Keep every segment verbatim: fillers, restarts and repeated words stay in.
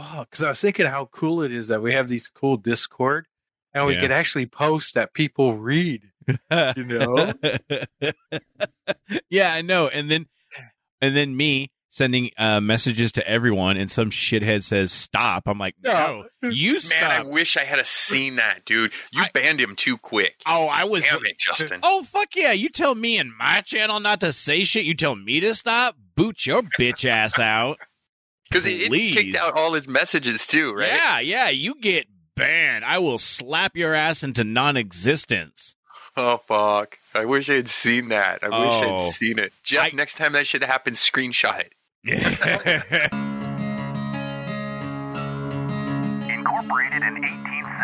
fuck. Because I was thinking how cool it is that we have these cool Discord and we yeah. could actually post that people read. You know? Yeah, I know. And then and then me sending uh, messages to everyone and some shithead says stop. I'm like, no, no you man, stop. Man, I wish I had a seen that, dude. You I, banned him too quick. Oh, I was. Damn it, Justin. Oh, fuck yeah. You tell me in my channel not to say shit. You tell me to stop? Boot your bitch ass out. Because it, it kicked out all his messages too, right? Yeah, yeah. You get banned. I will slap your ass into non-existence. Oh, fuck. I wish I had seen that. I oh, wish I had seen it. Jeff, I, next time that shit happens, screenshot it. Incorporated in eighteen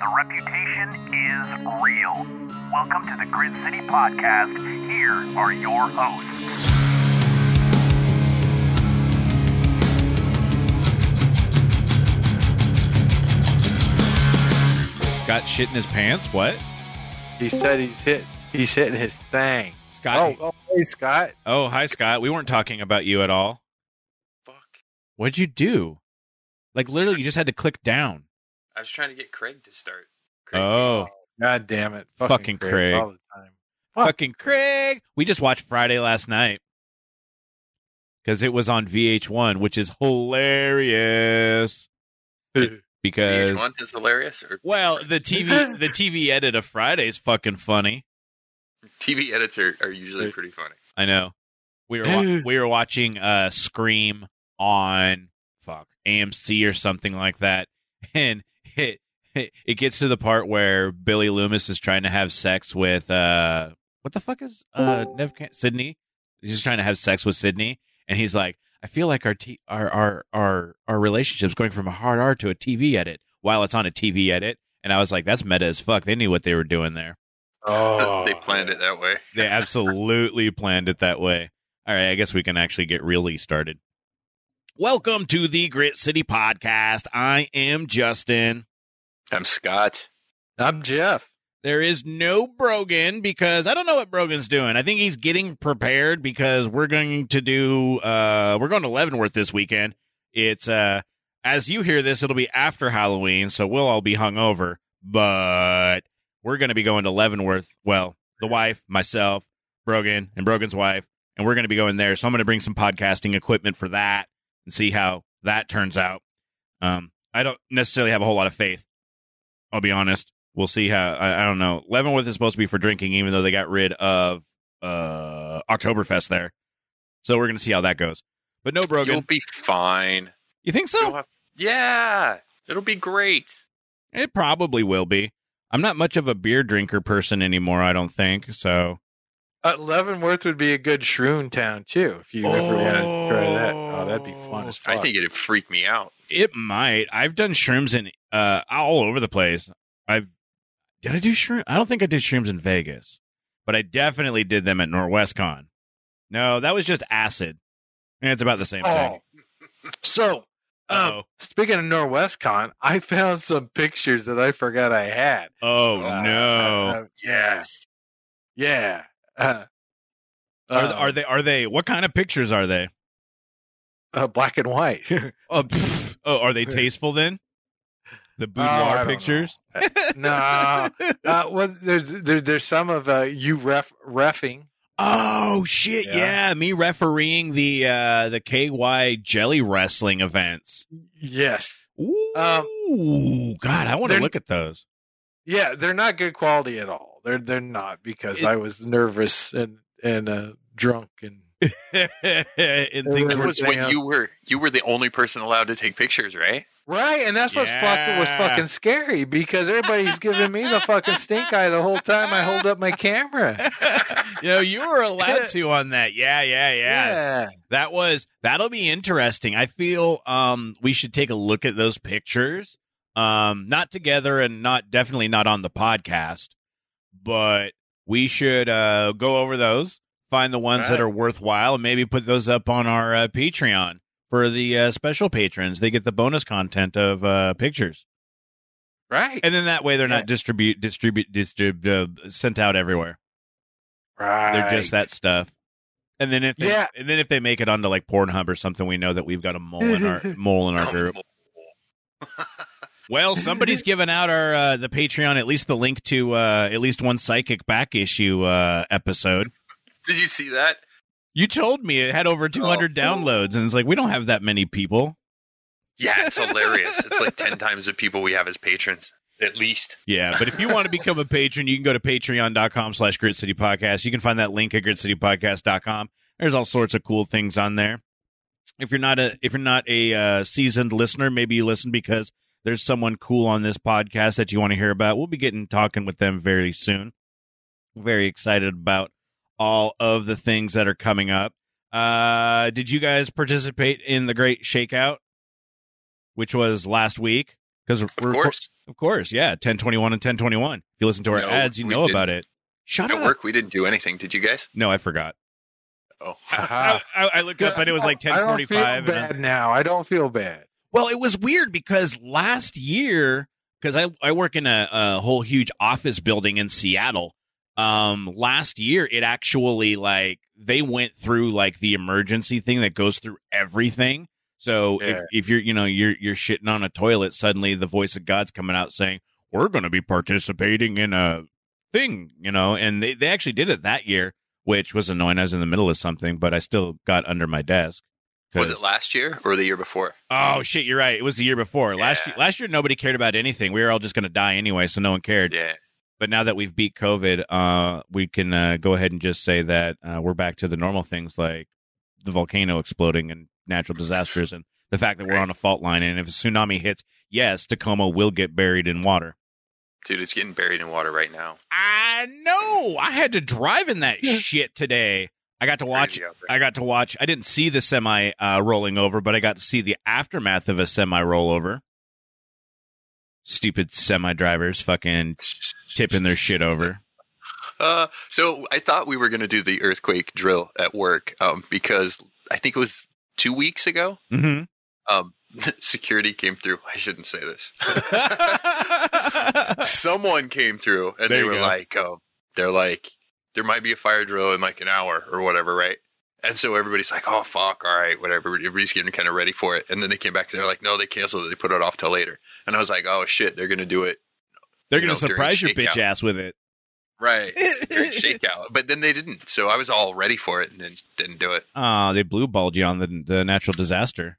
The reputation is real. Welcome to the Grit City Podcast. Here are your hosts. Got shit in his pants? What? He said he's hit. He's hitting his thing. Scott. Oh, oh, hey, Scott. Oh, hi, Scott. We weren't talking about you at all. Fuck. What'd you do? Like, literally, you just had to click down. I was trying to get Craig to start. Craig oh, god damn it! Fucking, Fucking Craig. Craig all the time. Fuck. Fucking Craig. We just watched Friday last night because it was on V H one, which is hilarious. Because V H one is hilarious. Or- well, the T V the T V edit of Friday is fucking funny. T V edits are, are usually pretty funny. I know. We were wa- we were watching uh, Scream on fuck A M C or something like that, and it, it it gets to the part where Billy Loomis is trying to have sex with uh what the fuck is uh Nev Can- Sydney? He's just trying to have sex with Sydney, and he's like, I feel like our t- our our our our relationship's going from a hard R to a T V edit while it's on a T V edit, and I was like, that's meta as fuck. They knew what they were doing there. Oh, they planned it that way. They absolutely planned it that way. All right, I guess we can actually get really started. Welcome to the Grit City Podcast. I am Justin. I'm Scott. I'm Jeff. There is no Brogan because I don't know what Brogan's doing. I think he's getting prepared because we're going to do uh, we're going to Leavenworth this weekend. It's uh, as you hear this, it'll be after Halloween, so we'll all be hungover, but we're going to be going to Leavenworth. Well, the wife, myself, Brogan, and Brogan's wife, and we're going to be going there. So I'm going to bring some podcasting equipment for that and see how that turns out. Um, I don't necessarily have a whole lot of faith. I'll be honest. We'll see how. I, I don't know. Leavenworth is supposed to be for drinking, even though they got rid of uh, Oktoberfest there. So we're going to see how that goes. But no, Brogan. You'll be fine. You think so? Have, yeah. It'll be great. It probably will be. I'm not much of a beer drinker person anymore, I don't think, so. Uh, Leavenworth would be a good shroom town, too, if you oh. ever want to try that. Oh, that'd be fun as fuck. I think it'd freak me out. It might. I've done shrooms in uh, all over the place. I've Did I do shrooms? I don't think I did shrooms in Vegas, but I definitely did them at NorwesCon. No, that was just acid, and it's about the same oh. thing. So, Um, speaking of NorwesCon, I found some pictures that I forgot I had. Oh, uh, no. Uh, yes. Yeah. Uh, are, um, are they, are they, what kind of pictures are they? Uh, black and white. oh, pff, oh, are they tasteful then? The boudoir oh, pictures? No. uh, well, there's, there, there's some of uh, you ref, reffing. Oh shit! Yeah. yeah, me refereeing the uh, the K Y jelly wrestling events. Yes. Ooh, um, God, I want to look at those. Yeah, they're not good quality at all. They're they're not because it, I was nervous and and uh, drunk and. and things it was when up. you were you were the only person allowed to take pictures, right? Right, and that's what yeah. was fucking scary because everybody's giving me the fucking stink eye the whole time I hold up my camera. You know, you were allowed to on that. Yeah, yeah, yeah, yeah. That was that'll be interesting. I feel um we should take a look at those pictures. Um, not together and not definitely not on the podcast, but we should uh, go over those, find the ones right. that are worthwhile, and maybe put those up on our uh, Patreon for the uh, special patrons. They get the bonus content of uh, pictures. Right. And then that way they're right. not distribute, distribute, distrib- uh, sent out everywhere. Right. They're just that stuff. And then if they, yeah. and then if they make it onto like Pornhub or something, we know that we've got a mole in our mole in our group. Well, somebody's given out our uh, the Patreon, at least the link to uh, at least one Psychic Back Issue uh, episode. Did you see that? You told me it had over two hundred oh. downloads, and it's like, we don't have that many people. Yeah, it's hilarious. It's like ten times the people we have as patrons, at least. Yeah, but if you want to become a patron, you can go to patreon.com slash Grit City Podcast. You can find that link at grit city podcast dot com. There's all sorts of cool things on there. If you're not a if you're not a uh, seasoned listener, maybe you listen because there's someone cool on this podcast that you want to hear about. We'll be getting talking with them very soon. Very excited about all of the things that are coming up. Uh, did you guys participate in the Great Shakeout? Which was last week, because of we're, course, of course, yeah, ten twenty one and ten twenty one. If you listen to our no, ads, you know didn't. about it. Shut At up. At work, we didn't do anything. Did you guys? No, I forgot. Oh, I, I, I looked up and it was like ten forty five. I don't feel bad I, now. I don't feel bad. Well, it was weird because last year, because I I work in a, a whole huge office building in Seattle. Um, last year, it actually like they went through like the emergency thing that goes through everything. So yeah. if, if you're, you know, you're you're shitting on a toilet, suddenly the voice of God's coming out saying, we're going to be participating in a thing, you know, and they, they actually did it that year, which was annoying. I was in the middle of something, but I still got under my desk. Was it last year or the year before? Oh, shit. You're right. It was the year before. Yeah. Last year, last year, nobody cared about anything. We were all just going to die anyway, so no one cared. Yeah. But now that we've beat COVID, uh, we can uh, go ahead and just say that uh, we're back to the normal things like the volcano exploding and natural disasters and the fact that we're on a fault line, and if a tsunami hits, yes, Tacoma will get buried in water. Dude, it's getting buried in water right now. I know. I had to drive in that shit today. I got to watch I got to watch I didn't see the semi uh, rolling over, but I got to see the aftermath of a semi rollover. Stupid semi drivers fucking tipping their shit over. Uh, so I thought we were going to do the earthquake drill at work um, because I think it was two weeks ago. Mm-hmm. Um, security came through. I shouldn't say this. Someone came through and there they were go. like, um, they're like, there might be a fire drill in like an hour or whatever. Right. And so everybody's like, oh, fuck. All right. Whatever. Everybody's getting kind of ready for it. And then they came back and they're like, no, they canceled it. They put it off till later. And I was like, oh shit, they're going to do it. They're going to surprise your bitch ass with it. Right. Shakeout. But then they didn't. So I was all ready for it and then didn't do it. Oh, they blue-balled you on the, the natural disaster.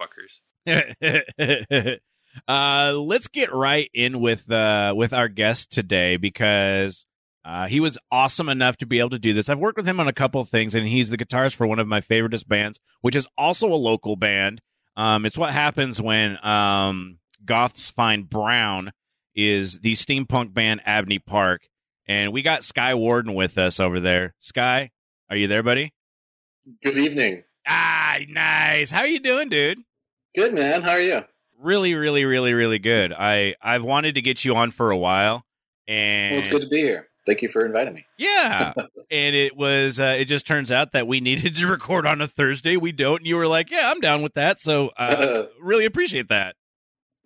Fuckers. uh, let's get right in with uh, with our guest today because uh, he was awesome enough to be able to do this. I've worked with him on a couple of things, and he's the guitarist for one of my favoriteest bands, which is also a local band. Um, it's what happens when um, goths find brown is the steampunk band Abney Park. And we got Skye Warden with us over there. Skye, are you there, buddy? Good evening. Ah, nice. How are you doing, dude? Good, man. How are you? Really, really, really, really good. I, I've wanted to get you on for a while. And well, it's good to be here. Thank you for inviting me. Yeah. and it was, uh, it just turns out that we needed to record on a Thursday. We don't. And you were like, yeah, I'm down with that. So I uh, really appreciate that.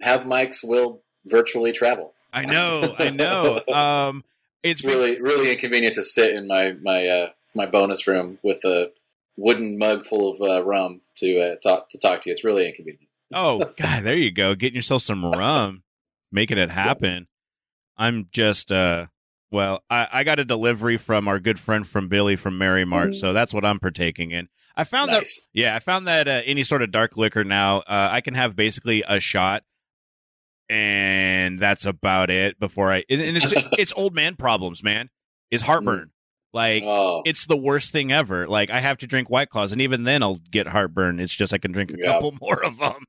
Have mics will virtually travel. I know. I know. Um, It's really, really inconvenient to sit in my my uh, my bonus room with a wooden mug full of uh, rum to uh, talk to talk to you. It's really inconvenient. Oh God, there you go, getting yourself some rum, making it happen. I'm just uh, well, I, I got a delivery from our good friend from Billy from Mary Mart, mm-hmm. so that's what I'm partaking in. I found nice. that yeah, I found that uh, any sort of dark liquor now uh, I can have basically a shot. And that's about it before I... And it's, just, it's old man problems, man. It's heartburn. Like, oh. it's the worst thing ever. Like, I have to drink White Claws, and even then I'll get heartburn. It's just I can drink a yeah. couple more of them.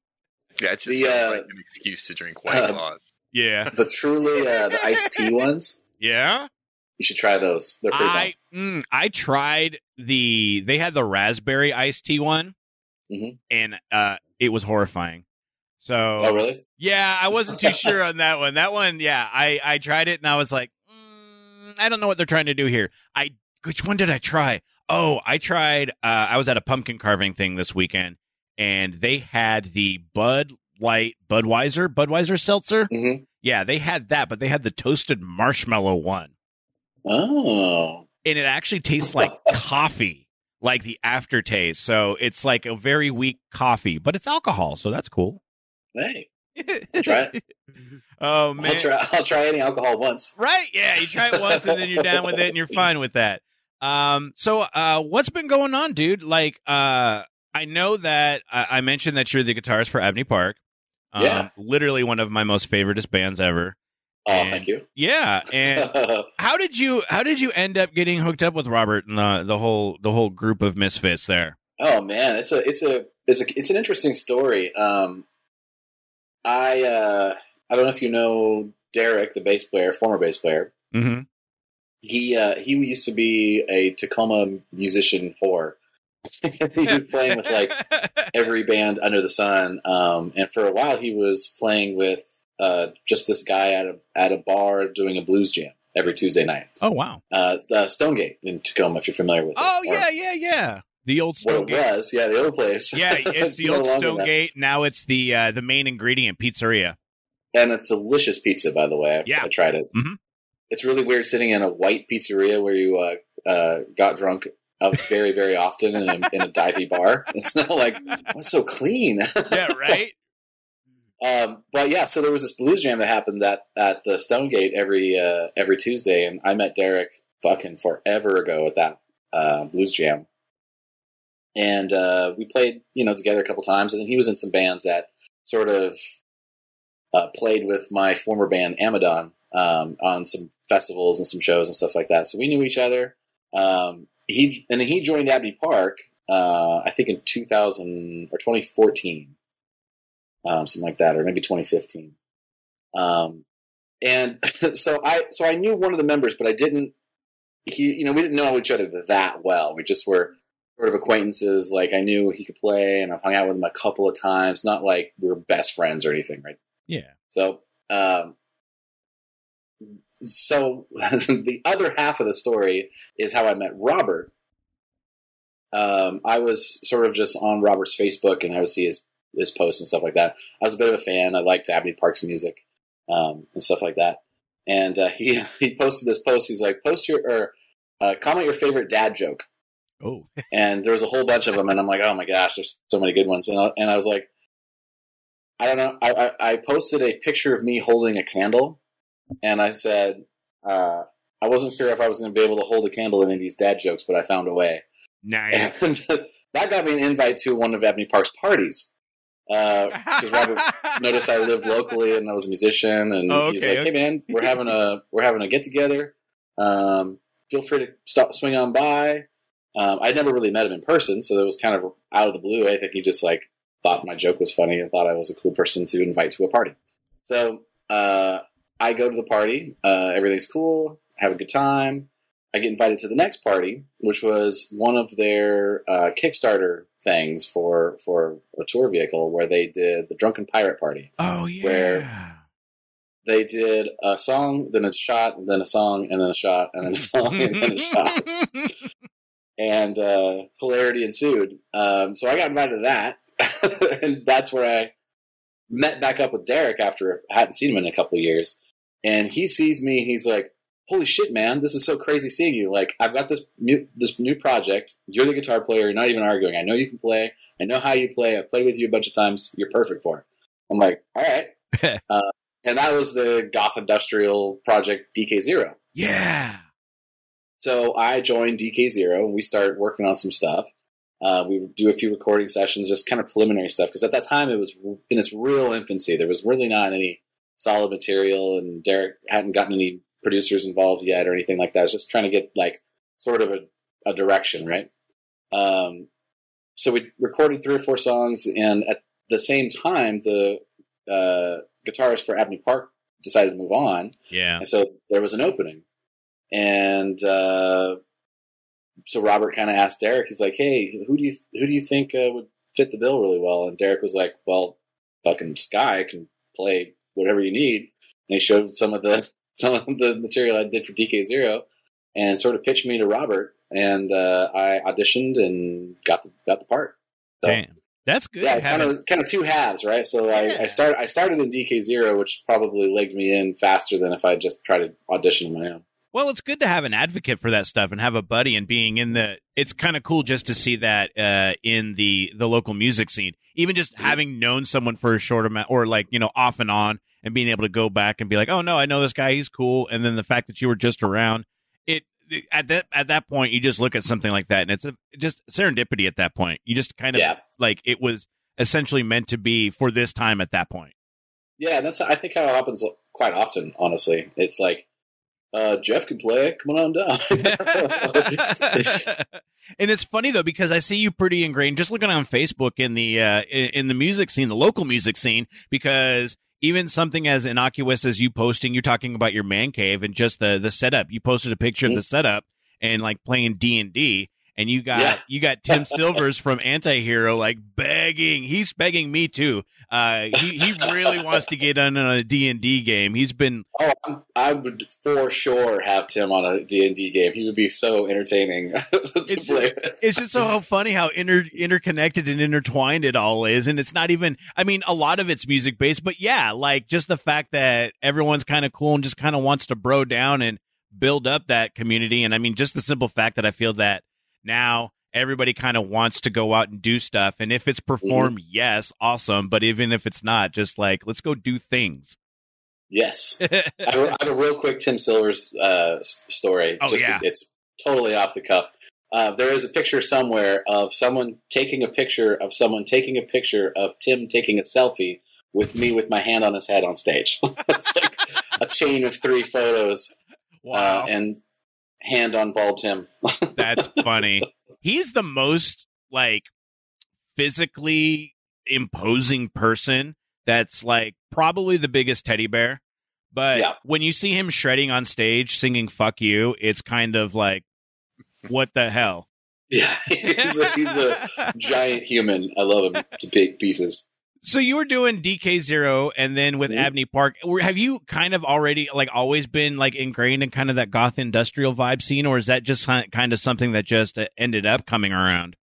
Yeah, it's just the, uh, like an excuse to drink White uh, Claws. Yeah. The truly, uh, the iced tea ones. Yeah? You should try those. They're pretty I, mm, I tried the... They had the raspberry iced tea one, mm-hmm. and uh, it was horrifying. So, oh, really? Yeah, I wasn't too sure on that one. That one, yeah, I, I tried it and I was like, mm, I don't know what they're trying to do here. I which one did I try? Oh, I tried. Uh, I was at a pumpkin carving thing this weekend, and they had the Bud Light Budweiser Budweiser seltzer. Mm-hmm. Yeah, they had that, but they had the toasted marshmallow one. Oh, and it actually tastes like coffee, like the aftertaste. So it's like a very weak coffee, but it's alcohol, so that's cool. Hey, I'll try it. Oh man, I'll try, I'll try any alcohol once. Right? Yeah, you try it once, and then you're down with it, and you're fine with that. Um, so uh, what's been going on, dude? Like, uh, I know that I-, I mentioned that you're the guitarist for Abney Park. Um, yeah, literally one of my most favoritest bands ever. Oh, and, thank you. Yeah, and how did you how did you end up getting hooked up with Robert and the the whole the whole group of misfits there? Oh man, it's a it's a it's a it's an interesting story. Um, I uh, I don't know if you know Derek, the bass player, former bass player. Mm-hmm. He uh, he used to be a Tacoma musician whore. He was playing with like every band under the sun, um, and for a while he was playing with uh, just this guy at a at a bar doing a blues jam every Tuesday night. Oh wow! Uh, uh, Stonegate in Tacoma, if you're familiar with. Oh it, yeah, yeah, yeah. The old Stonegate. What it was, yeah, the old place. Yeah, it's the old Stonegate. Now it's the uh, the main ingredient pizzeria, and it's delicious pizza, by the way. I, yeah, I tried it. Mm-hmm. It's really weird sitting in a white pizzeria where you uh, uh, got drunk uh, very, very often in a, in a divey bar. It's not like, what's so clean? Yeah, right? um, but yeah, so there was this blues jam that happened at, at the Stonegate every uh, every Tuesday, and I met Derek fucking forever ago at that uh, blues jam. And uh, we played, you know, together a couple times, and then he was in some bands that sort of uh, played with my former band, Amadon. Um, on some festivals and some shows and stuff like that. So we knew each other. Um, he and then he joined Abney Park, uh, I think in two thousand or twenty fourteen, um, something like that, or maybe twenty fifteen. Um, and so I so I knew one of the members, but I didn't. He, you know, we didn't know each other that well. We just were sort of acquaintances. Like I knew he could play, and I've hung out with him a couple of times. Not like we were best friends or anything, right? Yeah. So. Um, So the other half of the story is how I met Robert. Um, I was sort of just on Robert's Facebook, and I would see his, his posts and stuff like that. I was a bit of a fan. I liked Abney Park's music um, and stuff like that. And uh, he he posted this post. He's like, post your or uh, comment your favorite dad joke. Oh, and there was a whole bunch of them, and I'm like, oh my gosh, there's so many good ones. And I, and I was like, I don't know. I, I, I posted a picture of me holding a candle. And I said, uh, I wasn't sure if I was going to be able to hold a candle in any of these dad jokes, but I found a way. Nice. And that got me an invite to one of Abney Park's parties. Because uh, Robert noticed I lived locally and I was a musician. And oh, okay, he was like, okay. Hey, man, we're having a we're having a get-together. Um, feel free to stop, swing on by. Um, I'd never really met him in person, so that was kind of out of the blue. I think he just like thought my joke was funny and thought I was a cool person to invite to a party. So... Uh, I go to the party. Uh, everything's cool. Have a good time. I get invited to the next party, which was one of their uh, Kickstarter things for for a tour vehicle where they did the Drunken Pirate Party. Oh, yeah. Where they did a song, then a shot, and then a song, and then a shot, and then a song, and then a shot. And uh, hilarity ensued. Um, so I got invited to that. And that's where I met back up with Derek after I hadn't seen him in a couple of years. And he sees me, he's like, holy shit, man, this is so crazy seeing you. Like, I've got this new, this new project. You're the guitar player. You're not even arguing. I know you can play. I know how you play. I've played with you a bunch of times. You're perfect for it. I'm like, all right. uh, and that was the goth industrial project D K Zero. Yeah. So I joined D K Zero, and we started working on some stuff. Uh, we would do a few recording sessions, just kind of preliminary stuff. Because at that time, it was in its real infancy. There was really not any solid material, and Derek hadn't gotten any producers involved yet or anything like that. I was just trying to get, like, sort of a, a direction, right? Um, so we recorded three or four songs, and at the same time, the uh, guitarist for Abney Park decided to move on. Yeah. And so there was an opening. And... Uh, So Robert kind of asked Derek, he's like, hey, who do you who do you think uh, would fit the bill really well? And Derek was like, well, fucking Skye can play whatever you need. And he showed some of the some of the material I did for D K Zero, and sort of pitched me to Robert, and uh, I auditioned and got the got the part. So, damn, that's good. Yeah, kind of kind of two halves, right? So yeah. I, I started I started in D K Zero, which probably legged me in faster than if I just tried to audition on my own. Well, it's good to have an advocate for that stuff and have a buddy, and being in the, it's kind of cool just to see that uh, in the, the local music scene, even just having known someone for a short amount or like, you know, off and on, and being able to go back and be like, oh no, I know this guy. He's cool. And then the fact that you were just around it at that, at that point, you just look at something like that and it's a, just serendipity at that point. You just kind of yeah. like, it was essentially meant to be for this time at that point. Yeah. That's, I think, how it happens quite often. Honestly, it's like, Uh, Jeff can play. Come on down. And it's funny though, because I see you pretty ingrained. Just looking on Facebook in the uh, in, in the music scene, the local music scene, because even something as innocuous as you posting, you're talking about your man cave and just the the setup. You posted a picture mm-hmm. of the setup and like playing D and D, and you got yeah. you got Tim Silvers from Antihero like begging. He's begging me too. Uh, he he really wants to get on a D and D game. He's been oh, I'm, I would for sure have Tim on a D and D game. He would be so entertaining to it's play. Just, it's just so funny how inter interconnected and intertwined it all is, and it's not even. I mean, a lot of it's music based, but yeah, like just the fact that everyone's kind of cool and just kind of wants to bro down and build up that community. And I mean, just the simple fact that I feel that. Now everybody kind of wants to go out and do stuff, and if it's performed, mm-hmm. yes, awesome. But even if it's not, just like let's go do things. Yes, I, I have a real quick Tim Silvers uh, story. Oh just, yeah, it's totally off the cuff. Uh, there is a picture somewhere of someone taking a picture of someone taking a picture of Tim taking a selfie with me with my hand on his head on stage. It's like a chain of three photos. Wow, uh, and. Hand on bald Tim. That's funny. He's the most like physically imposing person. That's like probably the biggest teddy bear. But yeah. when you see him shredding on stage, singing "Fuck You," it's kind of like, what the hell? Yeah, he's a, he's a giant human. I love him to big pieces. So you were doing D K Zero and then with mm-hmm. Abney Park. Have you kind of already like always been like ingrained in kind of that goth industrial vibe scene, or is that just kind of something that just ended up coming around?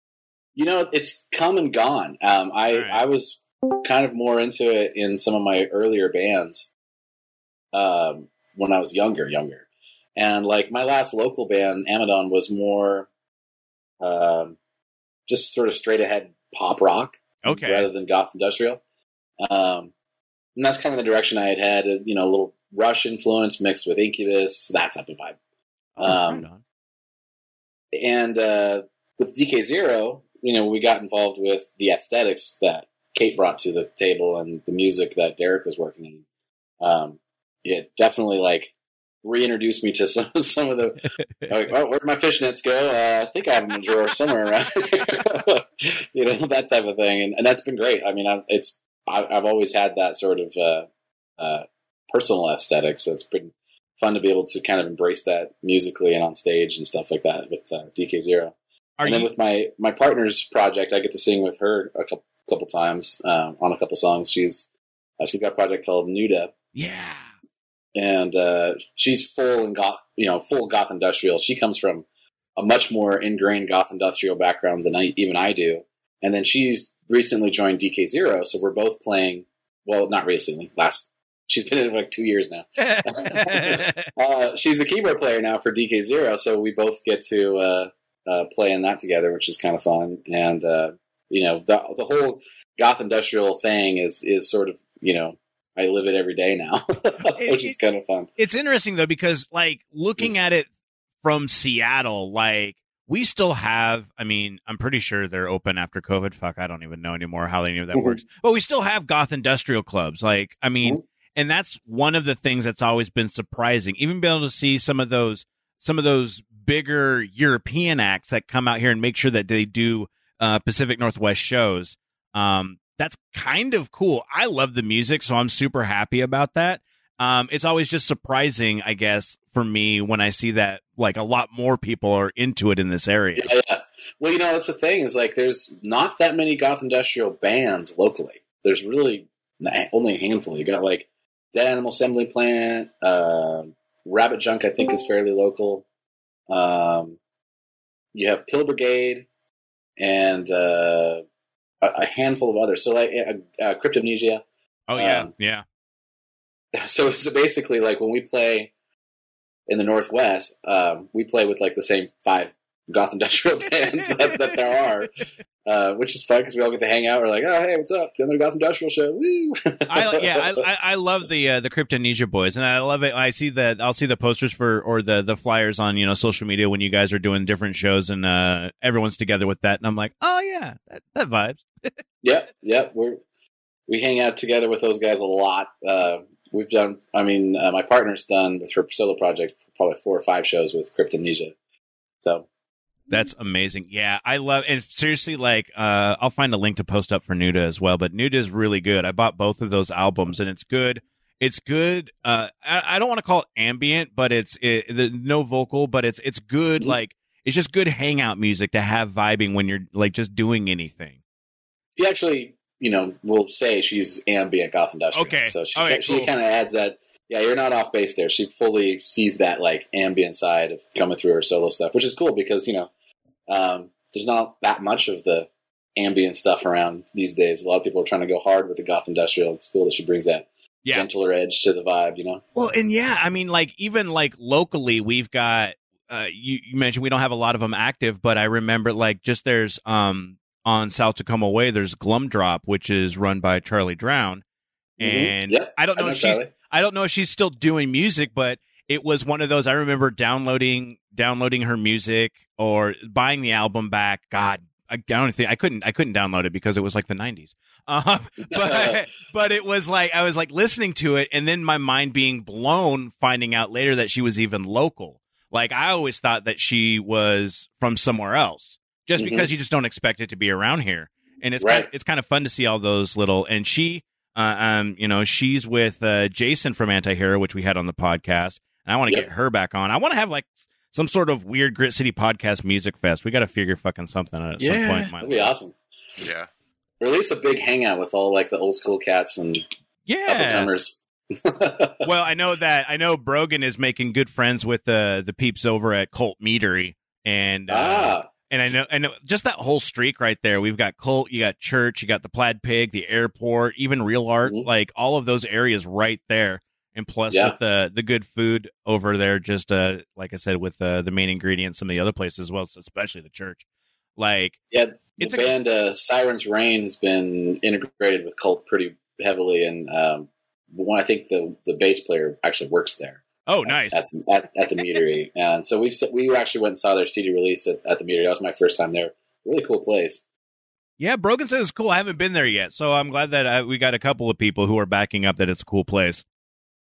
You know, it's come and gone. Um, I, right. I was kind of more into it in some of my earlier bands um, when I was younger, younger. And like my last local band, Amadon, was more um, just sort of straight ahead pop rock. Okay. Rather than goth industrial. Um, and that's kind of the direction I had had, you know, a little Rush influence mixed with Incubus, that type of vibe. Um, oh, right and uh, with D K Zero, you know, we got involved with the aesthetics that Kate brought to the table and the music that Derek was working on. Um, it definitely, like, reintroduced me to some, some of the, like, oh, where'd my fishnets go? Uh, I think I have them in a drawer somewhere around here. You know, that type of thing. And, and that's been great. I mean, I, it's, I, I've always had that sort of uh, uh, personal aesthetic. So it's been fun to be able to kind of embrace that musically and on stage and stuff like that with uh, D K Zero. Are and you- then with my, my partner's project, I get to sing with her a couple, couple times um, on a couple songs. She's, uh, she's got a project called Nuda. Yeah. And uh, she's full and goth, you know, full goth industrial. She comes from a much more ingrained goth industrial background than I, even I do. And then she's recently joined D K Zero, so we're both playing. Well, not recently. Last, she's been in like two years now. uh, she's the keyboard player now for D K Zero, so we both get to uh, uh, play in that together, which is kind of fun. And uh, you know, the the whole goth industrial thing is is sort of, you know. I live it every day now, which is kind of fun. It's interesting, though, because, like, looking at it from Seattle, like, we still have, I mean, I'm pretty sure they're open after COVID. Fuck, I don't even know anymore how any of that works. But we still have goth industrial clubs. Like, I mean, and that's one of the things that's always been surprising. Even being able to see some of those, some of those bigger European acts that come out here and make sure that they do uh, Pacific Northwest shows. Um That's kind of cool. I love the music, so I'm super happy about that. Um, it's always just surprising, I guess, for me when I see that like a lot more people are into it in this area. Yeah, yeah. Well, you know, that's the thing is like there's not that many goth industrial bands locally. There's really only a handful. You got like Dead Animal Assembly Plant, uh, Rabbit Junk, I think, is fairly local. Um, you have Pill Brigade and uh, a, a handful of others. So like uh, uh, Kryptonesia. Oh yeah, um, yeah. So so basically, like when we play in the Northwest, um, we play with like the same five goth industrial bands that, that there are, uh, which is fun because we all get to hang out. We're like, oh hey, what's up? Another goth industrial show. Woo! I, yeah, I I love the uh, the Kryptonesia boys, and I love it. I see the I'll see the posters for or the the flyers on you know social media when you guys are doing different shows and uh, everyone's together with that, and I'm like, oh yeah, that, that vibes. Yep, yep. We we hang out together with those guys a lot. Uh, We've done, I mean, uh, my partner's done with her solo project probably four or five shows with Kryptonesia. So that's amazing. Yeah, I love and seriously, like, uh, I'll find a link to post up for Nuda as well. But Nuda is really good. I bought both of those albums and it's good. It's good. Uh, I, I don't want to call it ambient, but it's it, the, no vocal, but it's it's good. Mm-hmm. Like, it's just good hangout music to have vibing when you're like just doing anything. You actually. You know, we'll say she's ambient goth industrial. Okay. So she, right, she cool. kind of adds that. Yeah, you're not off base there. She fully sees that like ambient side of coming through her solo stuff, which is cool because, you know, um, there's not that much of the ambient stuff around these days. A lot of people are trying to go hard with the goth industrial. It's cool that she brings that yeah. gentler edge to the vibe, you know? Well, and yeah, I mean, like even like locally, we've got, uh, you, you mentioned we don't have a lot of them active, but I remember like just there's, um, on South Tacoma Way, there's Glum Drop, which is run by Charlie Drown, and mm-hmm. yep. I don't know, I know if she's, I don't know if she's still doing music, but it was one of those I remember downloading downloading her music or buying the album back. God, I don't think I couldn't I couldn't download it because it was like the nineties. Um, but but it was like I was like listening to it, and then my mind being blown finding out later that she was even local. Like I always thought that she was from somewhere else. Just because mm-hmm. you just don't expect it to be around here, and it's right. kind of, it's kind of fun to see all those little. And she, uh, um, you know, she's with uh, Jason from Antihero, which we had on the podcast, and I want to yep. get her back on. I want to have like some sort of weird Grit City Podcast music fest. We got to figure fucking something out at yeah. some point. In my that'd life. Be awesome. Yeah, or at least a big hangout with all like the old school cats and yeah. up and comers. Well, I know that I know Brogan is making good friends with the uh, the peeps over at Colt Meadery, and uh, ah. And I know, and just that whole streak right there. We've got Colt, you got Church, you got the Plaid Pig, the airport, even Real Art, mm-hmm. like all of those areas right there. And plus yeah. with the the good food over there, just uh, like I said, with uh, the main ingredients, some of the other places as well, especially the Church. Like, yeah, the it's band a- uh, Sirens Reign has been integrated with Colt pretty heavily, and um, one I think the the bass player actually works there. Oh, nice. At, at the at, at the Muteri. And so we we actually went and saw their C D release at, at the Muteri. That was my first time there. Really cool place. Yeah, Brogan says it's cool. I haven't been there yet, so I'm glad that I, we got a couple of people who are backing up that it's a cool place.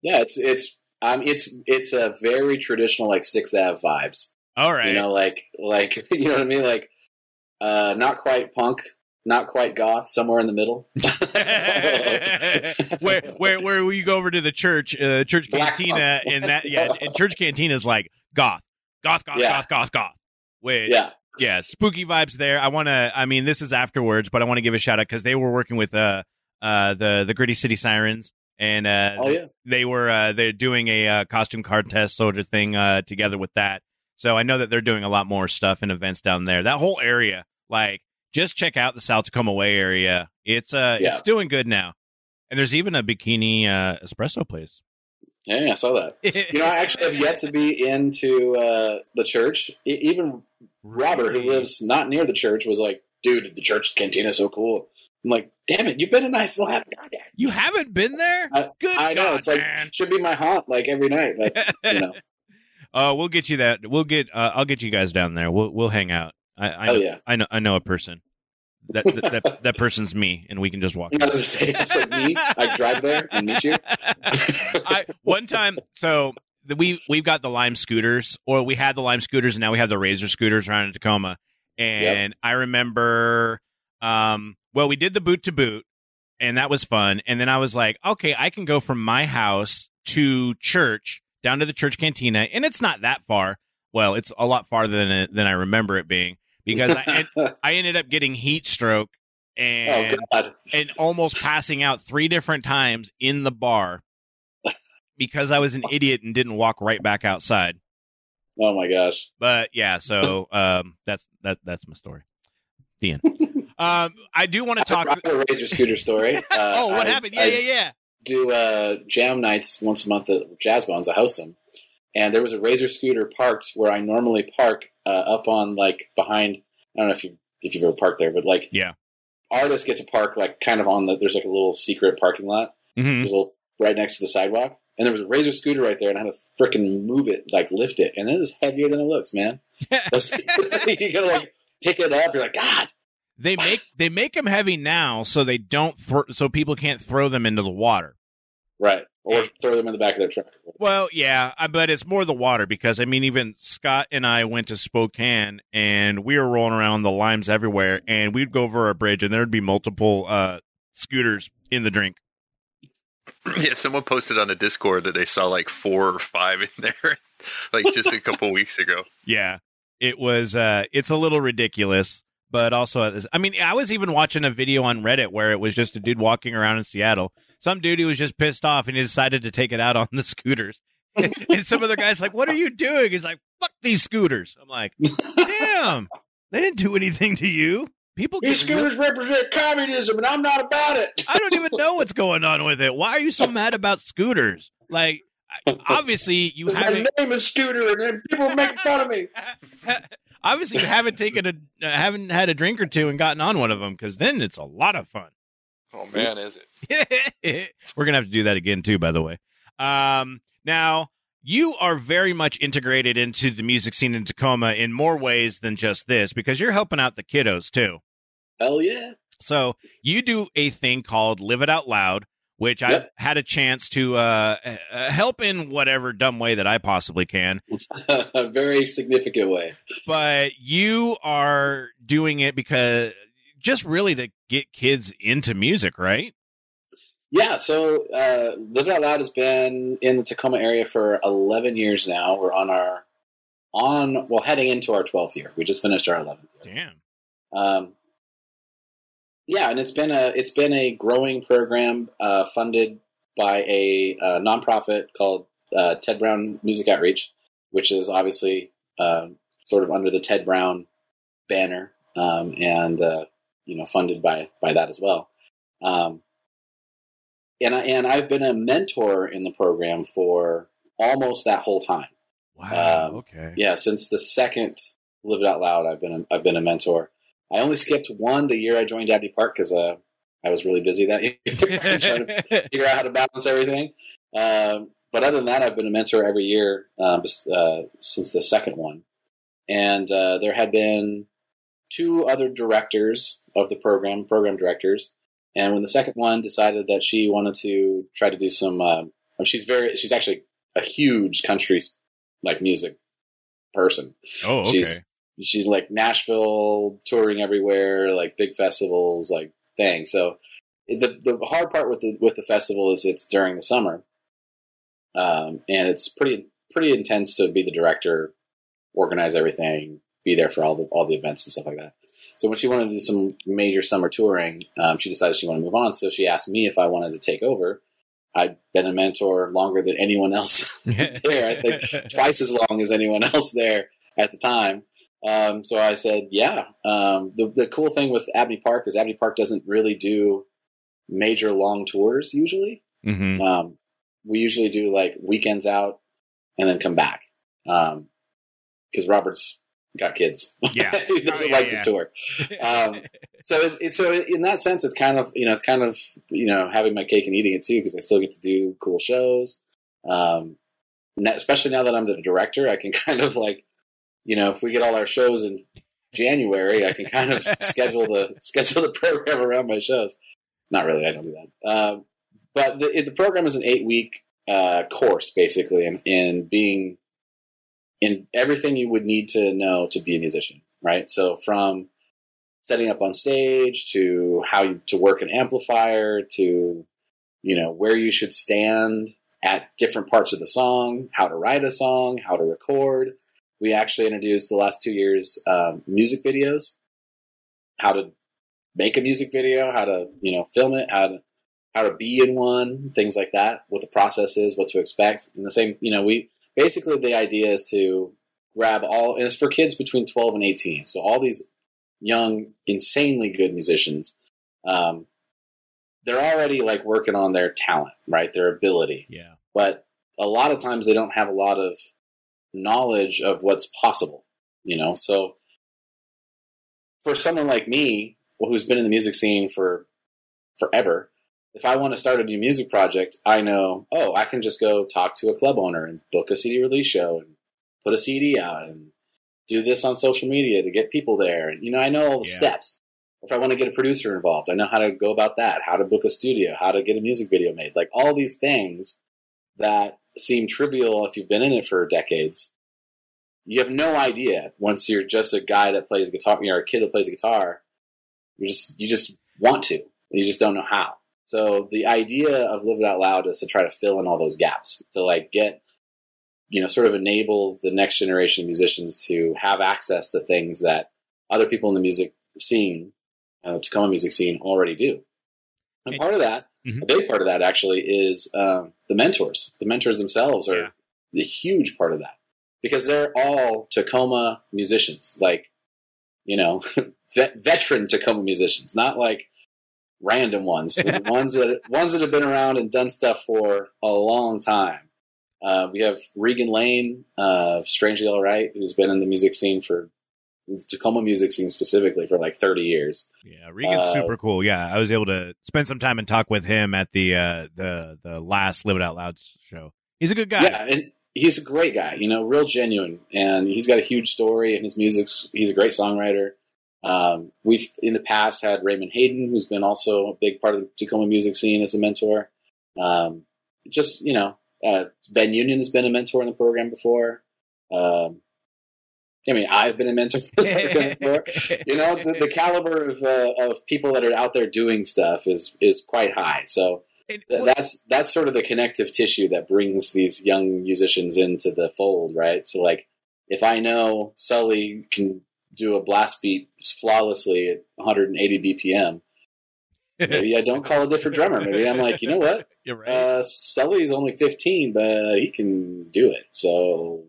Yeah, it's it's um it's it's a very traditional like Sixth Ave vibes. All right, you know, like like you know what I mean, like uh, not quite punk. Not quite goth, somewhere in the middle. where where where we go over to the church, uh, Church Cantina, and that yeah, and Church Cantina is like goth, goth, goth, yeah. goth, goth, goth. Wait, yeah, yeah, spooky vibes there. I want to. I mean, this is afterwards, but I want to give a shout out because they were working with uh uh the the Gritty City Sirens, and uh oh, yeah. they were uh, they're doing a uh, costume contest sort of thing uh together with that. So I know that they're doing a lot more stuff and events down there. That whole area, like. Just check out the South Tacoma Way area. It's uh, yeah. it's doing good now, and there's even a bikini uh, espresso place. Yeah, I saw that. You know, I actually have yet to be into uh, the church. I- even Robert, really? Who lives not near the church, was like, "Dude, the Church Cantina is so cool." I'm like, "Damn it, you've been a nice lab. You haven't been there? I, good. I know. God, it's like man. Should be my haunt, like every night. Like, you know, uh, we'll get you that. We'll get. Uh, I'll get you guys down there. We'll we'll hang out." I, I, know, yeah. I know I know a person. That that, that that person's me, and we can just walk. I was say, that's like me. I drive there and meet you. I, one time, so the, we we've got the Lime scooters, or we had the Lime scooters, and now we have the Razor scooters around in Tacoma. And yep. I remember, um, well, we did the boot to boot, and that was fun. And then I was like, okay, I can go from my house to church down to the Church Cantina, and it's not that far. Well, it's a lot farther than it, than I remember it being because I en- I ended up getting heat stroke and oh, God. and almost passing out three different times in the bar. because I was an idiot and didn't walk right back outside. Oh my gosh. But yeah, so um, that's that that's my story. The end. um, I do want to talk I a razor scooter story. Uh, oh, what I, happened? Yeah, I yeah, yeah. Do uh, jam nights once a month at Jazz Bones. I host them, and there was a razor scooter parked where I normally park uh, up on like behind. I don't know if you if you've ever parked there, but like yeah, artists get to park like kind of on the. There's like a little secret parking lot. Mm-hmm. There's a little, right next to the sidewalk. And there was a razor scooter right there, and I had to freaking move it, like lift it, and it was heavier than it looks, man. You gotta like pick it up. You're like, God. They make they make them heavy now, so they don't thro- so people can't throw them into the water, right? Or yeah. throw them in the back of their truck. Well, yeah, but it's more the water because I mean, even Scott and I went to Spokane, and we were rolling around the limes everywhere, and we'd go over a bridge, and there'd be multiple uh, scooters in the drink. Yeah, someone posted on the Discord that they saw like four or five in there, like just a couple weeks ago. Yeah, it was. Uh, it's a little ridiculous, but also, I mean, I was even watching a video on Reddit where it was just a dude walking around in Seattle. Some dude who was just pissed off and he decided to take it out on the scooters. And, and some other guy's like, "What are you doing?" He's like, "Fuck these scooters." I'm like, "Damn, they didn't do anything to you." People These scooters re- represent communism, and I'm not about it. I don't even know what's going on with it. Why are you so mad about scooters? Like, obviously, you haven't... My name is Scooter, and then people are making fun of me. Obviously, you haven't taken a, uh, haven't had a drink or two and gotten on one of them, because then it's a lot of fun. Oh, man, is it? We're going to have to do that again, too, by the way. Um, now, you are very much integrated into the music scene in Tacoma in more ways than just this, because you're helping out the kiddos, too. Hell yeah. So you do a thing called Live It Out Loud, which yep. I've had a chance to uh, help in whatever dumb way that I possibly can. A very significant way. But you are doing it because just really to get kids into music, right? Yeah, so uh, Live It Out Loud has been in the Tacoma area for eleven years now. We're on our, on well, heading into our twelfth year. We just finished our eleventh year. Damn. Um, yeah, and it's been a it's been a growing program uh, funded by a, a nonprofit called uh, Ted Brown Music Outreach, which is obviously uh, sort of under the Ted Brown banner, um, and uh, you know funded by by that as well. Um, And, I, and I've been a mentor in the program for almost that whole time. Wow. Um, okay. Yeah. Since the second Live It Out Loud, I've been a, I've been a mentor. I only skipped one the year I joined Abney Park because uh, I was really busy that year trying to figure out how to balance everything. Um, but other than that, I've been a mentor every year uh, uh, since the second one. And uh, there had been two other directors of the program, program directors. And when the second one decided that she wanted to try to do some, uh, she's very, she's actually a huge country like music person. Oh, okay. She's, she's like Nashville touring everywhere, like big festivals, like thing. So the the hard part with the with the festival is it's during the summer, um, and it's pretty pretty intense to be the director, organize everything, be there for all the all the events and stuff like that. So when she wanted to do some major summer touring, um, she decided she wanted to move on. So she asked me if I wanted to take over. I'd been a mentor longer than anyone else there. I think twice as long as anyone else there at the time. Um, so I said, yeah. Um, the, the cool thing with Abney Park is Abney Park doesn't really do major long tours usually. Mm-hmm. Um, we usually do like weekends out and then come back. Um, 'cause Robert's got kids. Yeah. He doesn't oh, yeah, like yeah. to tour. Um, so it's, it's, so in that sense, it's kind of, you know, it's kind of, you know, having my cake and eating it too, because I still get to do cool shows. Um, especially now that I'm the director, I can kind of like, you know, if we get all our shows in January, I can kind of schedule the, schedule the program around my shows. Not really. I don't do that. Um, but the, it, the program is an eight week, uh, course basically. And, and being, in everything you would need to know to be a musician, right? So from setting up on stage to how you, to work an amplifier to, you know, where you should stand at different parts of the song, how to write a song, how to record. We actually introduced the last two years um, music videos, how to make a music video, how to, you know, film it, how to Arabian one, things like that, what the process is, what to expect. And the same, you know, we basically the idea is to grab all, and it's for kids between twelve and eighteen. So all these young, insanely good musicians, um, they're already like working on their talent, right? Their ability. Yeah. But a lot of times they don't have a lot of knowledge of what's possible, you know? So for someone like me, who's been in the music scene for forever, if I want to start a new music project, I know, oh, I can just go talk to a club owner and book a C D release show and put a C D out and do this on social media to get people there. And, you know, I know all the yeah. steps. If I want to get a producer involved, I know how to go about that, how to book a studio, how to get a music video made, like all these things that seem trivial if you've been in it for decades. You have no idea once you're just a guy that plays guitar, you're a kid that plays guitar. You just, you just want to, you just don't know how. So the idea of Live It Out Loud is to try to fill in all those gaps, to like get, you know, sort of enable the next generation of musicians to have access to things that other people in the music scene, uh, Tacoma music scene already do. And part of that, mm-hmm. a big part of that actually is um, the mentors. The mentors themselves are yeah. the huge part of that because they're all Tacoma musicians, like, you know, vet- veteran Tacoma musicians, not like random ones, but ones that ones that have been around and done stuff for a long time. Uh, we have Regan Lane uh, of Strangely All Right, who's been in the music scene for the Tacoma music scene specifically for like thirty years. Yeah, Regan's uh, super cool. Yeah, I was able to spend some time and talk with him at the uh, the the last Live It Out Loud show. He's a good guy. Yeah, and he's a great guy. You know, real genuine, and he's got a huge story. And his music's he's a great songwriter. Um, we've in the past had Raymond Hayden, who's been also a big part of the Tacoma music scene as a mentor. Um, just, you know, uh, Ben Union has been a mentor in the program before. Um, I mean, I've been a mentor in the program before. You know, the, the caliber of, uh, of people that are out there doing stuff is, is quite high. So th- that's, that's sort of the connective tissue that brings these young musicians into the fold, right? So like, if I know Sully can do a blast beat flawlessly at one hundred eighty B P M. Maybe I don't call a different drummer. Maybe I'm like, you know what? You're right. Uh, Sully's only fifteen, but he can do it. So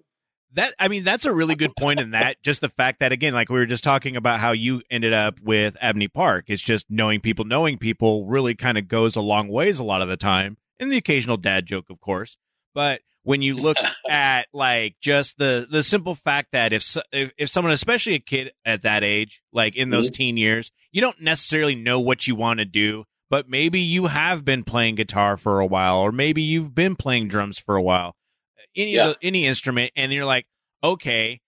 that, I mean, that's a really good point in that. Just the fact that, again, like we were just talking about how you ended up with Abney Park. It's just knowing people, knowing people really kind of goes a long ways a lot of the time, and the occasional dad joke, of course, but when you look at like just the, the simple fact that if, if if someone, especially a kid at that age, like in those mm-hmm. teen years, you don't necessarily know what you want to do, but maybe you have been playing guitar for a while, or maybe you've been playing drums for a while, any yeah. other, any instrument, and you're like, okay,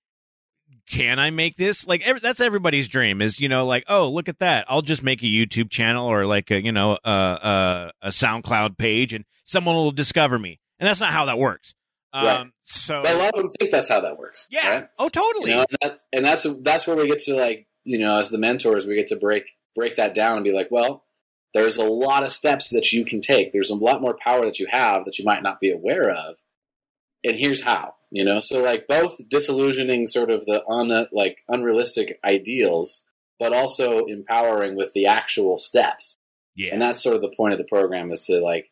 can I make this? Like every, that's everybody's dream is, you know, like, oh, look at that. I'll just make a YouTube channel or like a, you know, a, a, a SoundCloud page and someone will discover me. And that's not how that works. Um, right. So but a lot of them think that's how that works. Yeah. Right? Oh, totally. You know, and, that, and that's that's where we get to, like, you know, as the mentors, we get to break break that down and be like, well, there's a lot of steps that you can take. There's a lot more power that you have that you might not be aware of. And here's how, you know. So like both disillusioning sort of the un, like unrealistic ideals, but also empowering with the actual steps. Yeah. And that's sort of the point of the program is to like,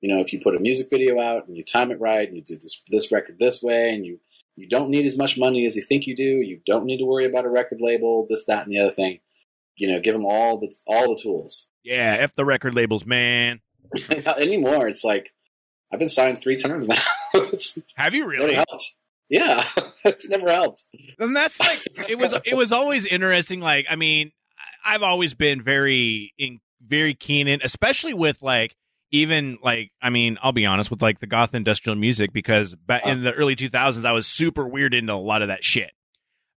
you know, if you put a music video out and you time it right and you do this this record this way and you, you don't need as much money as you think you do, you don't need to worry about a record label, this, that, and the other thing. You know, give them all the, all the tools. Yeah, F the record labels, man. Not anymore. It's like, I've been signed three times now. It's, have you really? It never helped. Yeah, it's never helped. And that's like, it was it was always interesting. Like, I mean, I've always been very, in, very keen in, especially with like, even like, I mean, I'll be honest with like the goth industrial music, because back in the early two thousands, I was super weird into a lot of that shit.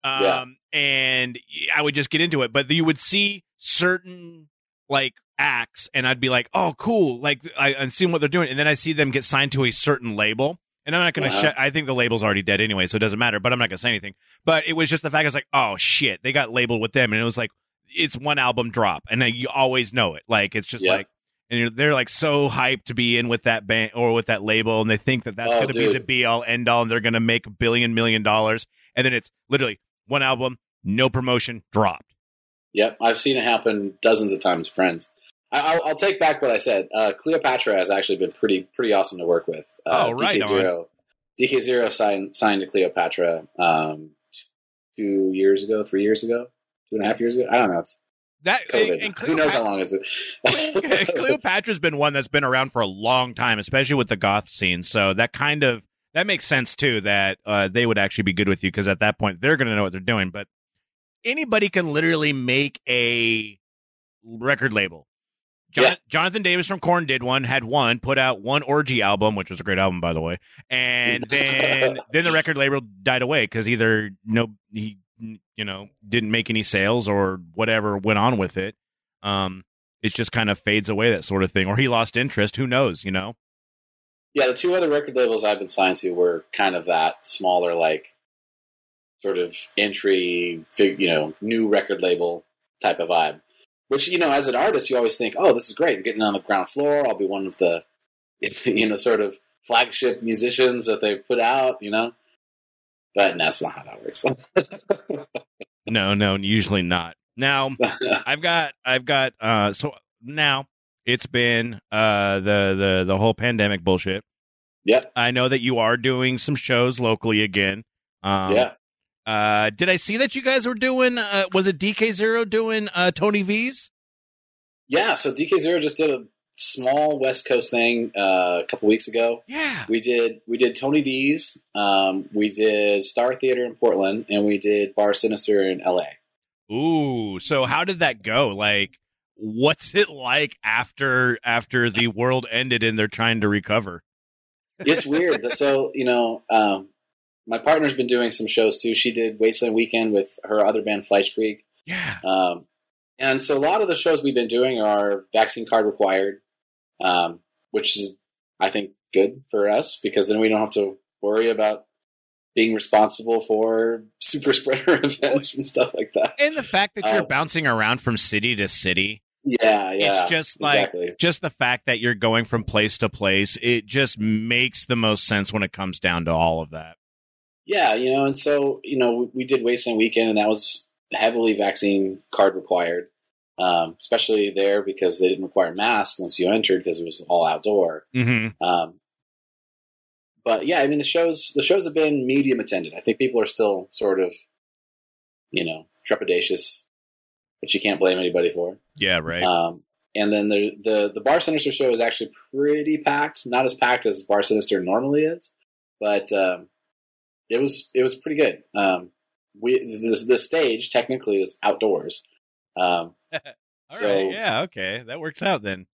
Um, yeah. And I would just get into it, but you would see certain like acts and I'd be like, oh, cool. Like I, I'm seeing what they're doing. And then I see them get signed to a certain label and I'm not going to uh-huh. shut. I think the label's already dead anyway, so it doesn't matter, but I'm not going to say anything. But it was just the fact I was like, oh shit, they got labeled with them. And it was like, it's one album drop. And then you always know it. Like, it's just yeah. like, and they're like so hyped to be in with that band or with that label. And they think that that's oh, going to be the be all end all. And they're going to make a billion million dollars. And then it's literally one album, no promotion, dropped. Yep. I've seen it happen dozens of times, friends. I'll, I'll take back what I said. Uh, Cleopatra has actually been pretty pretty awesome to work with. Uh, oh, right. D K Zero, D K Zero signed signed to Cleopatra um, two years ago, three years ago, two and a half years ago. I don't know. It's that COVID. And Cleopatra, who knows how long is it? Cleopatra's been one that's been around for a long time, especially with the goth scene. So that kind of that makes sense too. That uh, they would actually be good with you because at that point they're going to know what they're doing. But anybody can literally make a record label. John- yeah. Jonathan Davis from Korn did one, had one, put out one orgy album, which was a great album, by the way. And then then the record label died away because either no, he you know didn't make any sales or whatever went on with it. Um, it just kind of fades away, that sort of thing, or he lost interest. Who knows? You know. Yeah, the two other record labels I've been signed to were kind of that smaller, like sort of entry, fig- you know, new record label type of vibe. Which, you know, as an artist, you always think, oh, this is great. I'm getting on the ground floor. I'll be one of the, you know, sort of flagship musicians that they put out, you know. But no, that's not how that works. no, no, usually not. Now, I've got, I've got, uh, so now it's been uh, the, the, the whole pandemic bullshit. Yeah. I know that you are doing some shows locally again. Um, yeah. Uh, did I see that you guys were doing, uh, was it D K Zero doing uh, Tony V's? Yeah, so D K Zero just did a small West Coast thing uh, a couple weeks ago. Yeah. We did we did Tony V's, um, we did Star Theater in Portland, and we did Bar Sinister in L A. Ooh, so how did that go? Like, what's it like after after the world ended and they're trying to recover? It's weird. So, you know... Um, my partner's been doing some shows too. She did Wasteland Weekend with her other band, Fleisch Creek. Yeah. Um, and so a lot of the shows we've been doing are vaccine card required, um, which is, I think, good for us because then we don't have to worry about being responsible for super spreader events and stuff like that. And the fact that you're um, bouncing around from city to city. Yeah, yeah. It's just like, exactly. just the fact that you're going from place to place, it just makes the most sense when it comes down to all of that. Yeah, you know, and so, you know, we, we did Wasteland Weekend, and that was heavily vaccine card required, um, especially there because they didn't require masks once you entered because it was all outdoor. Mm-hmm. Um, but, yeah, I mean, the shows the shows have been medium attended. I think people are still sort of, you know, trepidatious, which you can't blame anybody for. Yeah, right. Um, and then the, the, the Bar Sinister show is actually pretty packed, not as packed as Bar Sinister normally is, but... Um, It was it was pretty good. Um, we this the stage technically is outdoors. Um, All so, right, yeah, okay, that works out then.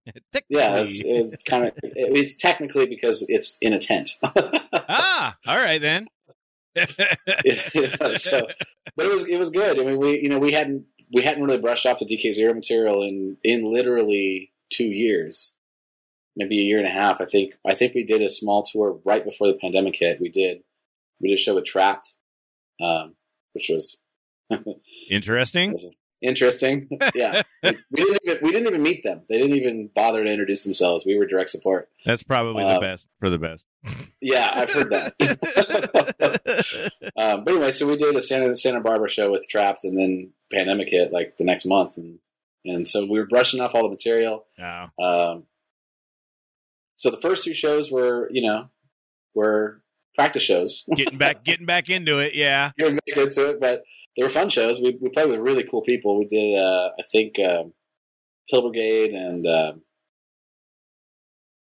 Yeah, it's it kind of it, it's technically because it's in a tent. ah, all right then. yeah, so, but it was it was good. I mean, we you know we hadn't we hadn't really brushed off the D K Zero material in in literally two years, maybe a year and a half. I think I think we did a small tour right before the pandemic hit. We did. We did a show with Trapped, um, which was interesting. Interesting, yeah. we, we didn't even we didn't even meet them. They didn't even bother to introduce themselves. We were direct support. That's probably um, the best for the best. Yeah, I've heard that. um, but anyway, so we did a Santa Santa Barbara show with Trapped, and then pandemic hit like the next month, and and so we were brushing off all the material. Wow. Um, so the first two shows were, you know, were. practice shows. getting back getting back into it, yeah. Getting back into it, but they were fun shows. We we played with really cool people. We did, uh, I think, uh, Pill Brigade and, uh,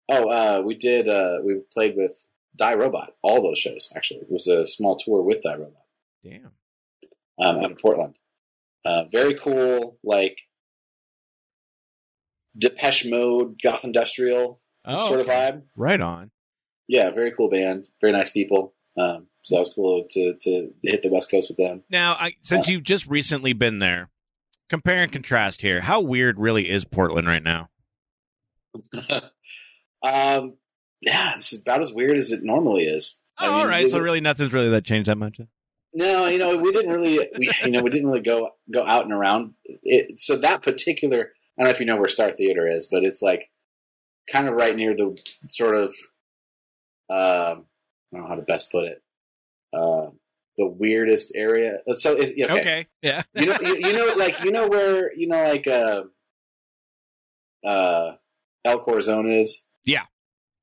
oh, uh, we did, uh, we played with Die Robot, all those shows, actually. It was a small tour with Die Robot. Damn. Um, out of Portland. Uh, very cool, like, Depeche Mode, goth industrial oh, sort of vibe. Right on. Yeah, very cool band, very nice people. Um, so that was cool to to hit the West Coast with them. Now, I, since uh, you've just recently been there, compare and contrast here. How weird really is Portland right now? um, yeah, it's about as weird as it normally is. Oh, I mean, all right, so really nothing's really that changed that much. No, you know, we didn't really, we, you know, we didn't really go go out and around. It, so that particular, I don't know if you know where Star Theater is, but it's like kind of right near the sort of. Um, I don't know how to best put it. Uh, the weirdest area. So it's, okay. okay, yeah. you know, you, you know, like you know where you know, like uh, uh, El Corazon is. Yeah.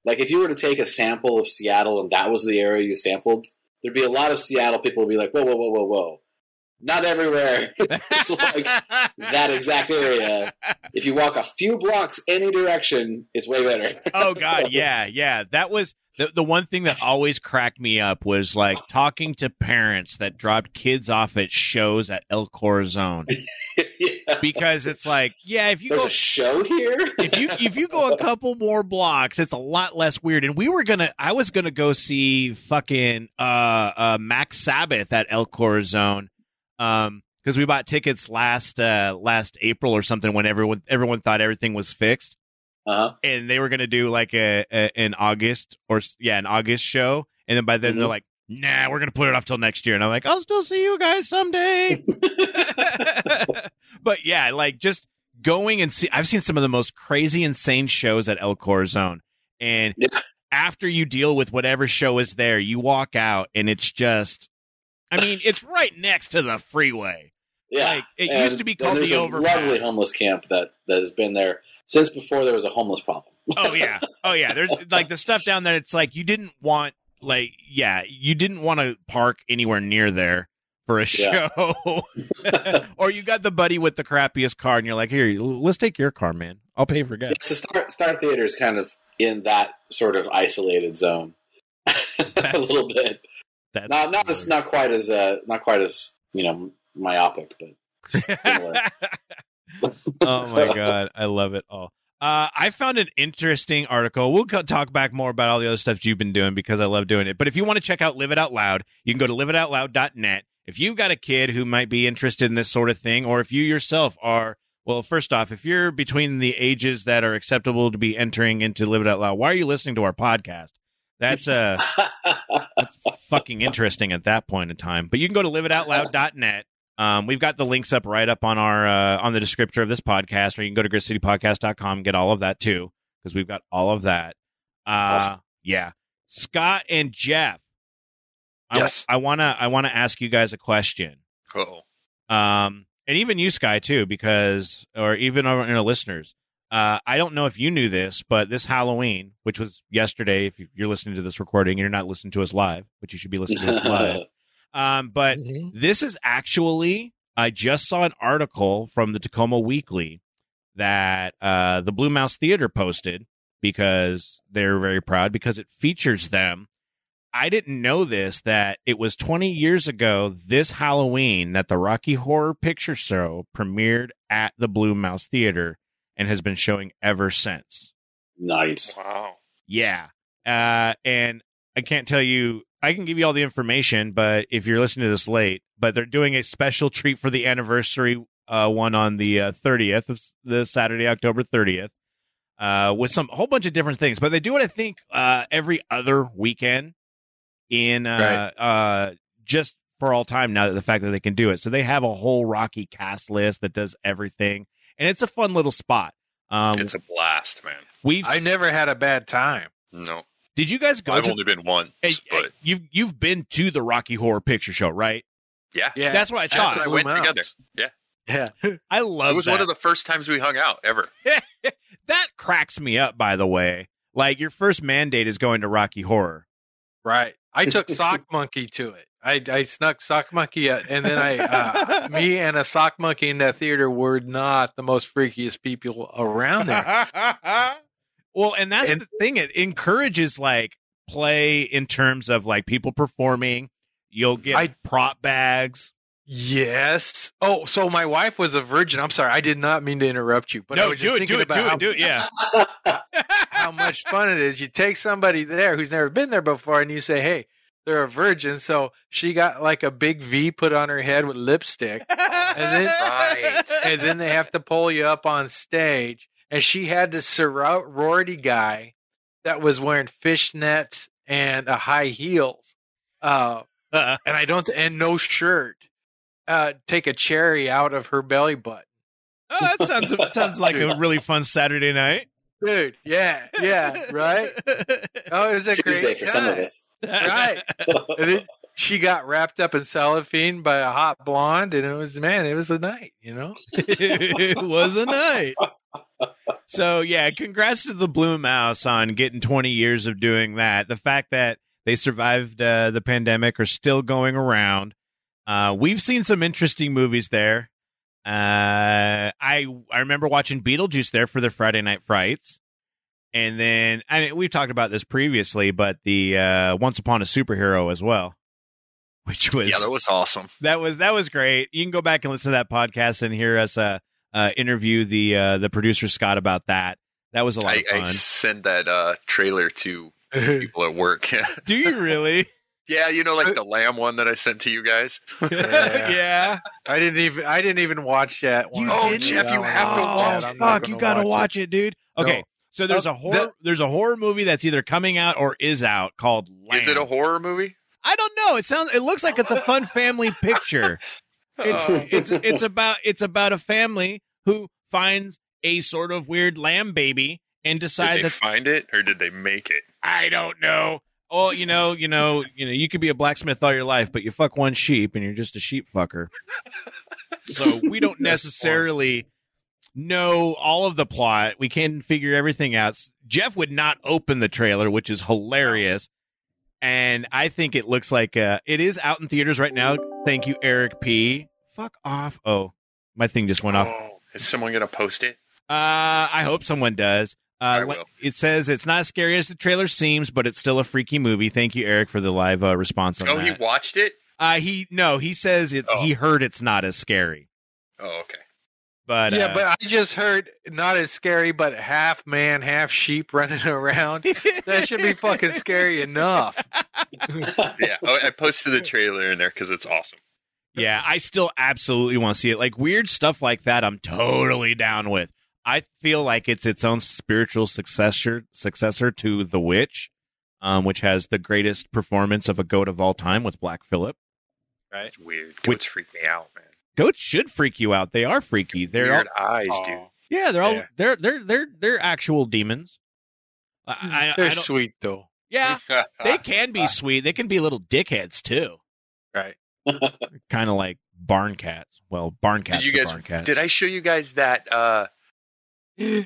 Like, if you were to take a sample of Seattle and that was the area you sampled, there'd be a lot of Seattle people would be like, whoa, whoa, whoa, whoa, whoa. Not everywhere. It's like that exact area. If you walk a few blocks any direction, it's way better. Oh, God, yeah, yeah. That was the, the one thing that always cracked me up was, like, talking to parents that dropped kids off at shows at El Corazon. Yeah. Because it's like, yeah, if you There's go a show here, if you if you go a couple more blocks, it's a lot less weird. And we were gonna, I was gonna go see fucking uh, uh, Max Sabbath at El Corazon, um, because we bought tickets last uh, last April or something when everyone everyone thought everything was fixed, uh-huh. and they were gonna do like a, a an August or yeah an August show, and then by then mm-hmm. they're like, nah, we're going to put it off till next year. And I'm like, I'll still see you guys someday. But yeah, like just going and see, I've seen some of the most crazy, insane shows at El Corazon. And yeah. after you deal with whatever show is there, you walk out and it's just, I mean, it's right next to the freeway. Yeah. Like, it and used to be called the Overpass. Lovely homeless camp that, that has been there since before there was a homeless problem. Oh yeah. Oh yeah. There's like the stuff down there. It's like, you didn't want, Like, yeah, you didn't want to park anywhere near there for a show. Yeah. Or you got the buddy with the crappiest car, and you're like, here, let's take your car, man. I'll pay for gas. Yeah, so Star, Star Theater is kind of in that sort of isolated zone a little bit. That's not not as, not quite as uh, not quite as you know myopic, but similar. Oh my God, I love it all. Uh, I found an interesting article. We'll co- talk back more about all the other stuff you've been doing because I love doing it. But if you want to check out Live It Out Loud, you can go to live it out loud dot net. If you've got a kid who might be interested in this sort of thing, or if you yourself are, well, first off, if you're between the ages that are acceptable to be entering into Live It Out Loud, why are you listening to our podcast? That's, uh, that's fucking interesting at that point in time. But you can go to live it out loud dot net. Um, we've got the links up right up on our uh, on the descriptor of this podcast, or you can go to grit city podcast dot com and get all of that too, because we've got all of that. Uh, awesome. Yeah, Scott and Jeff. I, yes, I wanna I wanna ask you guys a question. Cool. Um, and even you, Skye, too, because or even our, our listeners. Uh, I don't know if you knew this, but this Halloween, which was yesterday, if you're listening to this recording and you're not listening to us live, which you should be listening to us live. Um, but mm-hmm. this is actually, I just saw an article from the Tacoma Weekly that uh, the Blue Mouse Theater posted because they're very proud because it features them. I didn't know this, that it was twenty years ago this Halloween that the Rocky Horror Picture Show premiered at the Blue Mouse Theater and has been showing ever since. Nice. Wow. Yeah. Uh, and I can't tell you, I can give you all the information, but if you're listening to this late, but they're doing a special treat for the anniversary uh, one on the uh, thirtieth, of the Saturday, October thirtieth, uh, with some whole bunch of different things. But they do it, I think, uh, every other weekend in uh, right. uh, just for all time now, that the fact that they can do it. So they have a whole Rocky cast list that does everything. And it's a fun little spot. Um, it's a blast, man. We've I never had a bad time. No. Did you guys go? I've to, only been once, hey, but you've you've been to the Rocky Horror Picture Show, right? Yeah, yeah. That's what I thought. I went together. Yeah, yeah. I love. It was that. One of the first times we hung out ever. That cracks me up. By the way, like your first mandate is going to Rocky Horror, right? I took Sock Monkey to it. I, I snuck Sock Monkey, out, and then I, uh, me and a Sock Monkey in that theater were not the most freakiest people around there. Well, and that's and, the thing. It encourages, like, play in terms of, like, people performing. You'll get I, prop bags. Yes. Oh, so my wife was a virgin. I'm sorry. I did not mean to interrupt you. But no, I was do just it, thinking do it, about do it, how, do it, yeah. How much fun it is. You take somebody there who's never been there before, and you say, hey, they're a virgin. So she got, like, a big V put on her head with lipstick. And then, right. and then they have to pull you up on stage. And she had this sorority guy that was wearing fishnets and a high heels, uh, uh-uh. and I don't and no shirt. Uh, take a cherry out of her belly button. Oh, that sounds that sounds like a really fun Saturday night, dude. Yeah, yeah, right. Oh, it was a Tuesday great for time. Some of us, right? And it, she got wrapped up in cellophane by a hot blonde, and it was man, it was a night, you know. It was a night. So, yeah, congrats to the Blue Mouse on getting twenty years of doing that. The fact that they survived uh, the pandemic, are still going around. Uh, we've seen some interesting movies there. Uh, I I remember watching Beetlejuice there for the Friday Night Frights. And then, I mean, we've talked about this previously, but the uh, Once Upon a Superhero as well, which was... Yeah, that was awesome. That was that was great. You can go back and listen to that podcast and hear us uh, uh, interview the uh, the producer, Scott, about that. That was a lot I, of fun. I send that uh, trailer to people at work. Do you really? Yeah, you know, like the lamb one that I sent to you guys. Yeah, yeah. I didn't even I didn't even watch that one. You oh, didn't? Jeff, you have to watch it. Oh, fuck, you gotta watch it, it dude. Okay. No. So there's a horror there's a horror movie that's either coming out or is out called Lamb. Is it a horror movie? I don't know. It sounds it looks like it's a fun family picture. It's uh. it's it's about it's about a family who finds a sort of weird lamb baby and decide did they that find it or did they make it? I don't know. Oh, you know, you know, you know, you could be a blacksmith all your life, but you fuck one sheep and you're just a sheep fucker. So we don't necessarily fun. know all of the plot. We can figure everything out. Jeff would not open the trailer, which is hilarious. And I think it looks like uh, it is out in theaters right now. Thank you, Eric P. Fuck off. Oh, my thing just went oh, off. Is someone going to post it? Uh, I hope someone does. Uh, it says it's not as scary as the trailer seems, but it's still a freaky movie. Thank you, Eric, for the live uh, response on oh, that. Oh, he watched it? Uh, he No, he says it's. Oh. He heard it's not as scary. Oh, okay. But yeah, uh, but I just heard not as scary, but half man, half sheep running around. That should be fucking scary enough. Yeah, oh, I posted the trailer in there because it's awesome. Yeah, I still absolutely want to see it. Like weird stuff like that, I'm totally down with. I feel like it's its own spiritual successor successor to The Witch, um, which has the greatest performance of a goat of all time with Black Phillip. Right, it's weird. Goats which, freak me out, man. Goats should freak you out. They are freaky. They're weird all, eyes, dude. Yeah, they're all yeah. they're they're they're they're actual demons. I, I, they're I sweet though. Yeah, they can be sweet. They can be little dickheads too. Right. Kind of like barn cats. Well, barn cats. Did you guys? Barn cats. Did I show you guys that? Uh,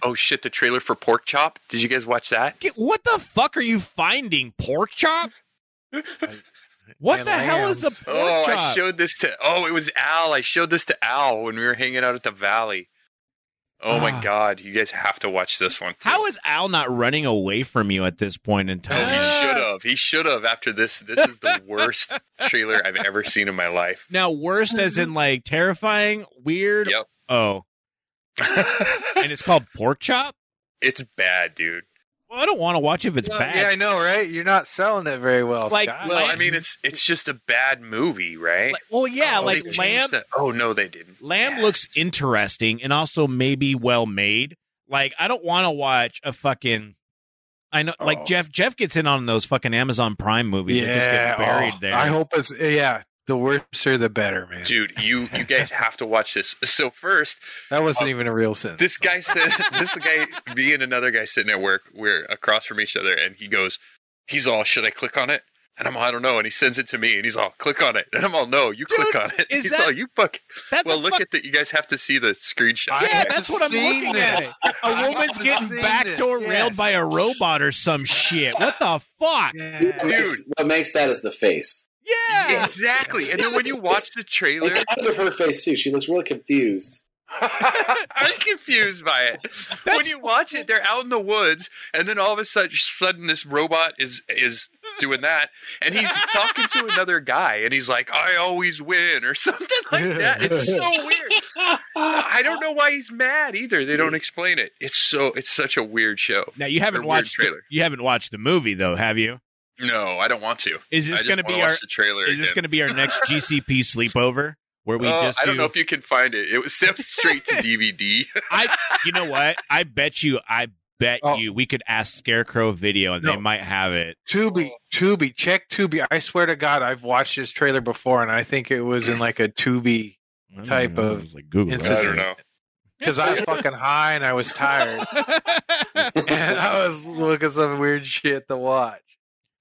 oh shit! The trailer for Pork Chop. Did you guys watch that? What the fuck are you finding? Pork Chop. What and the lambs. hell is a pork oh, chop? Oh, I showed this to... Oh, it was Al. I showed this to Al when we were hanging out at the Valley. Oh, uh, my God. You guys have to watch this one. How is Al not running away from you at this point in time? Oh, he should have. He should have after this. This is the worst trailer I've ever seen in my life. Now, worst as in, like, terrifying, weird? Yep. Oh. And it's called Pork Chop? It's bad, dude. Well, I don't want to watch if it's well, bad. Yeah, I know, right? You're not selling it very well, like, Scott. Well, I mean, it's it's just a bad movie, right? Like, well, yeah, oh, like Lamb. The, oh, no, they didn't. Lamb yes. looks interesting and also maybe well-made. Like, I don't want to watch a fucking... I know, oh. like, Jeff Jeff gets in on those fucking Amazon Prime movies. Yeah. That just get buried oh, there. I hope it's... Yeah, the worser the better, man. Dude, you, you guys have to watch this. So first... That wasn't um, even a real sentence. This guy said... This guy... Me and another guy sitting at work, we're across from each other, and he goes, he's all, should I click on it? And I'm all, I don't know. And he sends it to me, and he's all, click on it. And I'm all, no, you Dude, click on it. Is he's that, all, you fuck... Well, look fuck- at that. You guys have to see the screenshot. Yeah, that's what I'm looking this. at. A woman's getting backdoor yes. railed by a robot or some shit. What the fuck? Yeah. Dude. What makes, what makes that is the face. Yeah, exactly. And then when you watch the trailer, and kind of her face too. She looks really confused. I'm confused by it. That's when you watch it, they're out in the woods, and then all of a sudden, this robot is is doing that, and he's talking to another guy, and he's like, "I always win" or something like that. It's so weird. I don't know why he's mad either. They don't explain it. It's so it's such a weird show. Now you haven't watched trailer. The, you haven't watched the movie though, have you? No, I don't want to. Is this going to be our trailer? Is this going to be our next G C P sleepover where we oh, just? Do... I don't know if you can find it. It was sent straight to D V D. I, you know what? I bet you. I bet oh. you. We could ask Scarecrow Video, and no. they might have it. Tubi, Tubi, check Tubi. I swear to God, I've watched this trailer before, and I think it was in like a Tubi type know, of like Google incident. I don't know. Because I was fucking high and I was tired, and I was looking at some weird shit to watch.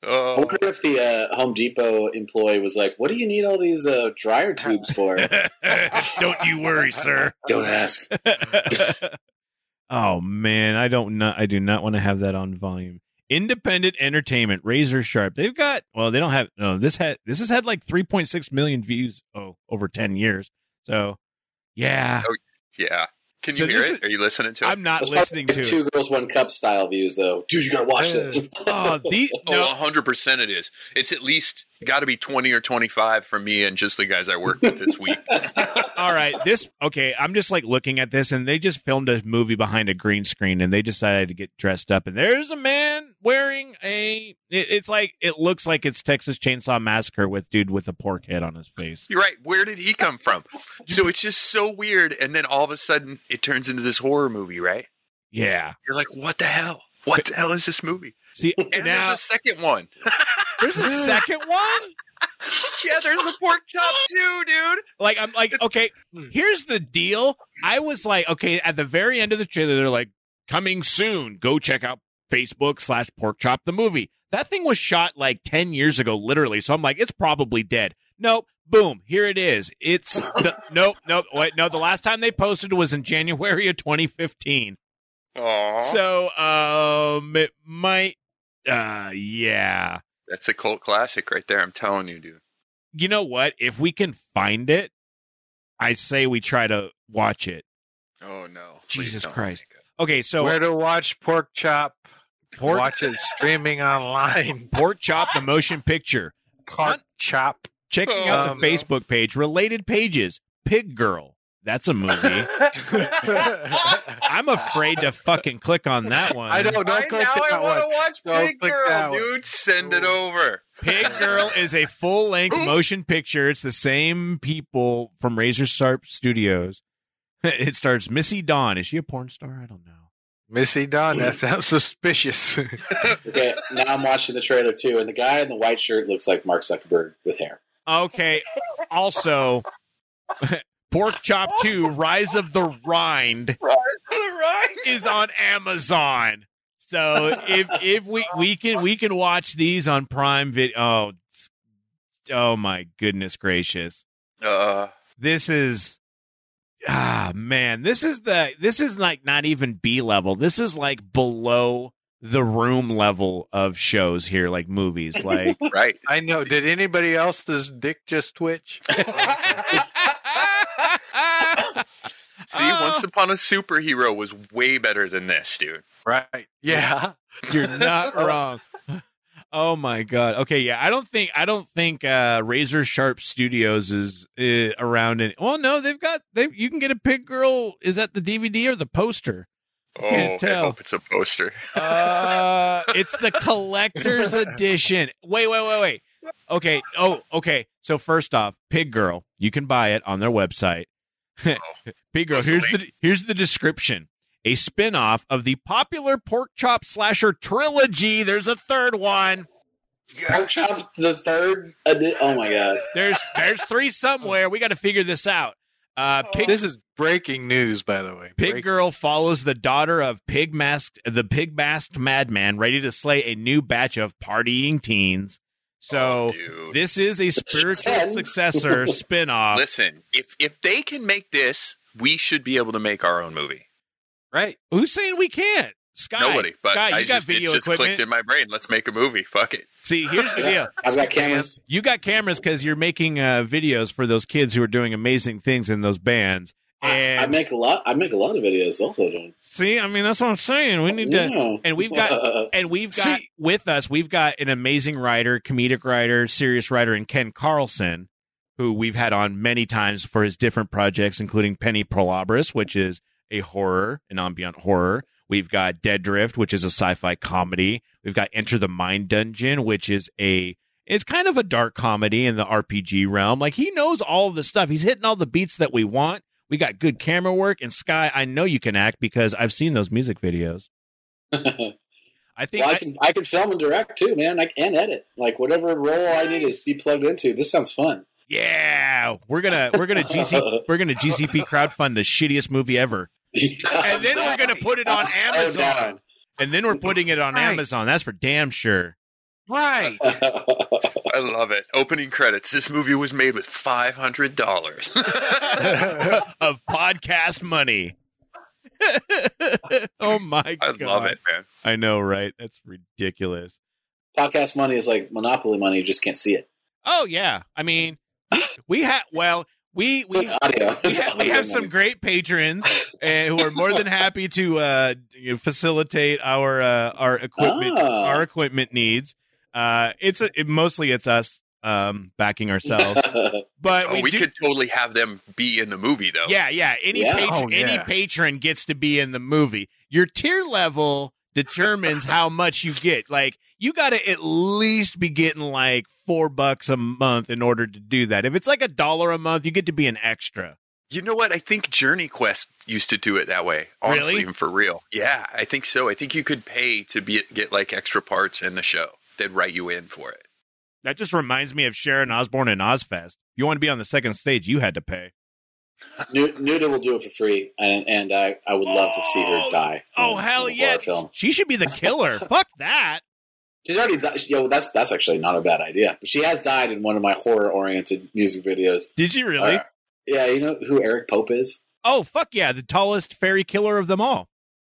Oh. I wonder if the uh, Home Depot employee was like, "What do you need all these uh, dryer tubes for?" Don't you worry, sir. Don't ask. Oh man, I don't not I do not want to have that on volume. Independent Entertainment, razor sharp. They've got well, they don't have no. This had this has had like three point six million views oh, over ten years. So yeah, oh, yeah. Can you so hear it? Is, Are you listening to it? I'm not That's listening to two it. Two Girls, One Cup style views, though. Dude, you got to watch this. Oh, the, no. oh, one hundred percent it is. It's at least got to be twenty or twenty-five for me and just the guys I worked with this week. All right. This, okay, I'm just like looking at this, and they just filmed a movie behind a green screen, and they decided to get dressed up. And there's a man wearing a, it, it's like, it looks like it's Texas Chainsaw Massacre with dude with a pork head on his face. You're right. Where did he come from? So it's just so weird. And then all of a sudden, it turns into this horror movie, right? Yeah. You're like, what the hell? What the hell is this movie? See, and now, there's a second one. There's a second one? Yeah, there's a pork chop too, dude. Like, I'm like, okay, here's the deal. I was like, okay, at the very end of the trailer, they're like, coming soon. Go check out Facebook slash pork chop the movie. That thing was shot like ten years ago, literally. So I'm like, it's probably dead. Nope. Boom. Here it is. It's the, nope. Nope. Wait, no, the last time they posted was in January of twenty fifteen. Aww. So, um, it might, uh, yeah. That's a cult classic right there. I'm telling you, dude. You know what? If we can find it, I say we try to watch it. Oh, no. Jesus Christ. Okay. So, where to watch Pork Chop? Pork? Watch it streaming online. Pork Chop, the motion picture. Pork Chop. Checking oh, out the no. Facebook page, related pages, Pig Girl. That's a movie. I'm afraid to fucking click on that one. I don't know. Right now I want to watch Pig don't Girl, dude. Send it over. Pig Girl is a full-length motion picture. It's the same people from Razor Sharp Studios. It stars Missy Dawn. Is she a porn star? I don't know. Missy Dawn, that sounds suspicious. Okay, now I'm watching the trailer, too, and the guy in the white shirt looks like Mark Zuckerberg with hair. Okay. Also, Pork Chop two: Rise of the Rind, Rise of the Rind is on Amazon. So if if we, we can we can watch these on Prime Video. Oh, oh my goodness gracious! Uh, this is ah man. This is the this is like not even B level. This is like below the Room level of shows here, like movies, like right. I know. Did anybody else's dick just twitch? See, oh. Once Upon a Superhero was way better than this, dude. Right? Yeah, you're not wrong. Oh my god. Okay, yeah. I don't think I don't think uh, Razor Sharp Studios is uh, around. Any- well, no, they've got they. You can get a Pig Girl. Is that the D V D or the poster? Oh, I hope it's a poster. Uh, it's the collector's edition. Wait, wait, wait, wait. Okay. Oh, okay. So first off, Pig Girl, you can buy it on their website. Oh, Pig Girl, here's the, the here's the description. A spin-off of the popular Pork Chop Slasher trilogy. There's a third one. Yes. Pork Chop's the third? Adi- oh, my God. There's, there's three somewhere. We got to figure this out. Uh, Pig, this is breaking news, by the way. Pig Break- Girl follows the daughter of Pig Masked, the Pig Masked Madman, ready to slay a new batch of partying teens. So oh, this is a spiritual successor spinoff. Listen, if if they can make this, we should be able to make our own movie, right? Who's saying we can't? Skye, nobody. But Skye, you I got just, video it just equipment. Clicked in my brain. Let's make a movie. Fuck it. See, here's the yeah, deal. I've got cameras. You got cameras because you're making uh, videos for those kids who are doing amazing things in those bands. And I, I make a lot. I make a lot of videos also. John. See, I mean, that's what I'm saying. We need to, yeah. and we've got, and we've got see, with us. We've got an amazing writer, comedic writer, serious writer, and Ken Carlson, who we've had on many times for his different projects, including Penny Prolabris, which is a horror, an ambient horror. We've got Dead Drift, which is a sci-fi comedy. We've got Enter the Mind Dungeon, which is a, it's kind of a dark comedy in the R P G realm. Like, he knows all of the stuff. He's hitting all the beats that we want. We got good camera work. And Skye, I know you can act because I've seen those music videos. I think well, I, I can I can film and direct too, man. I can edit. Like, whatever role I need to be plugged into. This sounds fun. Yeah, we're gonna we're gonna G C we're gonna G C P crowdfund the shittiest movie ever. And then we're going to put it on Amazon. And then we're putting it on right. Amazon. That's for damn sure. Right. I love it. Opening credits. This movie was made with five hundred dollars of podcast money. Oh my god. I love it, man. I know, right? That's ridiculous. Podcast money is like Monopoly money, you just can't see it. Oh yeah. I mean, we have well, we we, like audio. we, ha- we have money. Some great patrons uh, who are more than happy to uh, facilitate our uh, our equipment oh. our equipment needs. Uh, it's a, it, mostly it's us um, backing ourselves, but oh, we, we do, could totally have them be in the movie though. Yeah, yeah. Any yeah. patron, oh, yeah. any patron gets to be in the movie. Your tier level determines how much you get. Like, you got to at least be getting like four bucks a month in order to do that. If it's like a dollar a month, you get to be an extra. You know what? I think Journey Quest used to do it that way. Honestly, really? And for real. Yeah, I think so. I think you could pay to be get like extra parts in the show. They'd write you in for it. That just reminds me of Sharon Osbourne and Ozfest. If you want to be on the second stage, you had to pay. Nuda will do it for free, and, and I, I would love to see her die. Oh, in, hell in yeah. Film. She should be the killer. Fuck that. She's already died. She, yo, that's, that's actually not a bad idea. She has died in one of my horror-oriented music videos. Did she really? Uh, yeah, you know who Eric Pope is? Oh, fuck yeah. The tallest fairy killer of them all.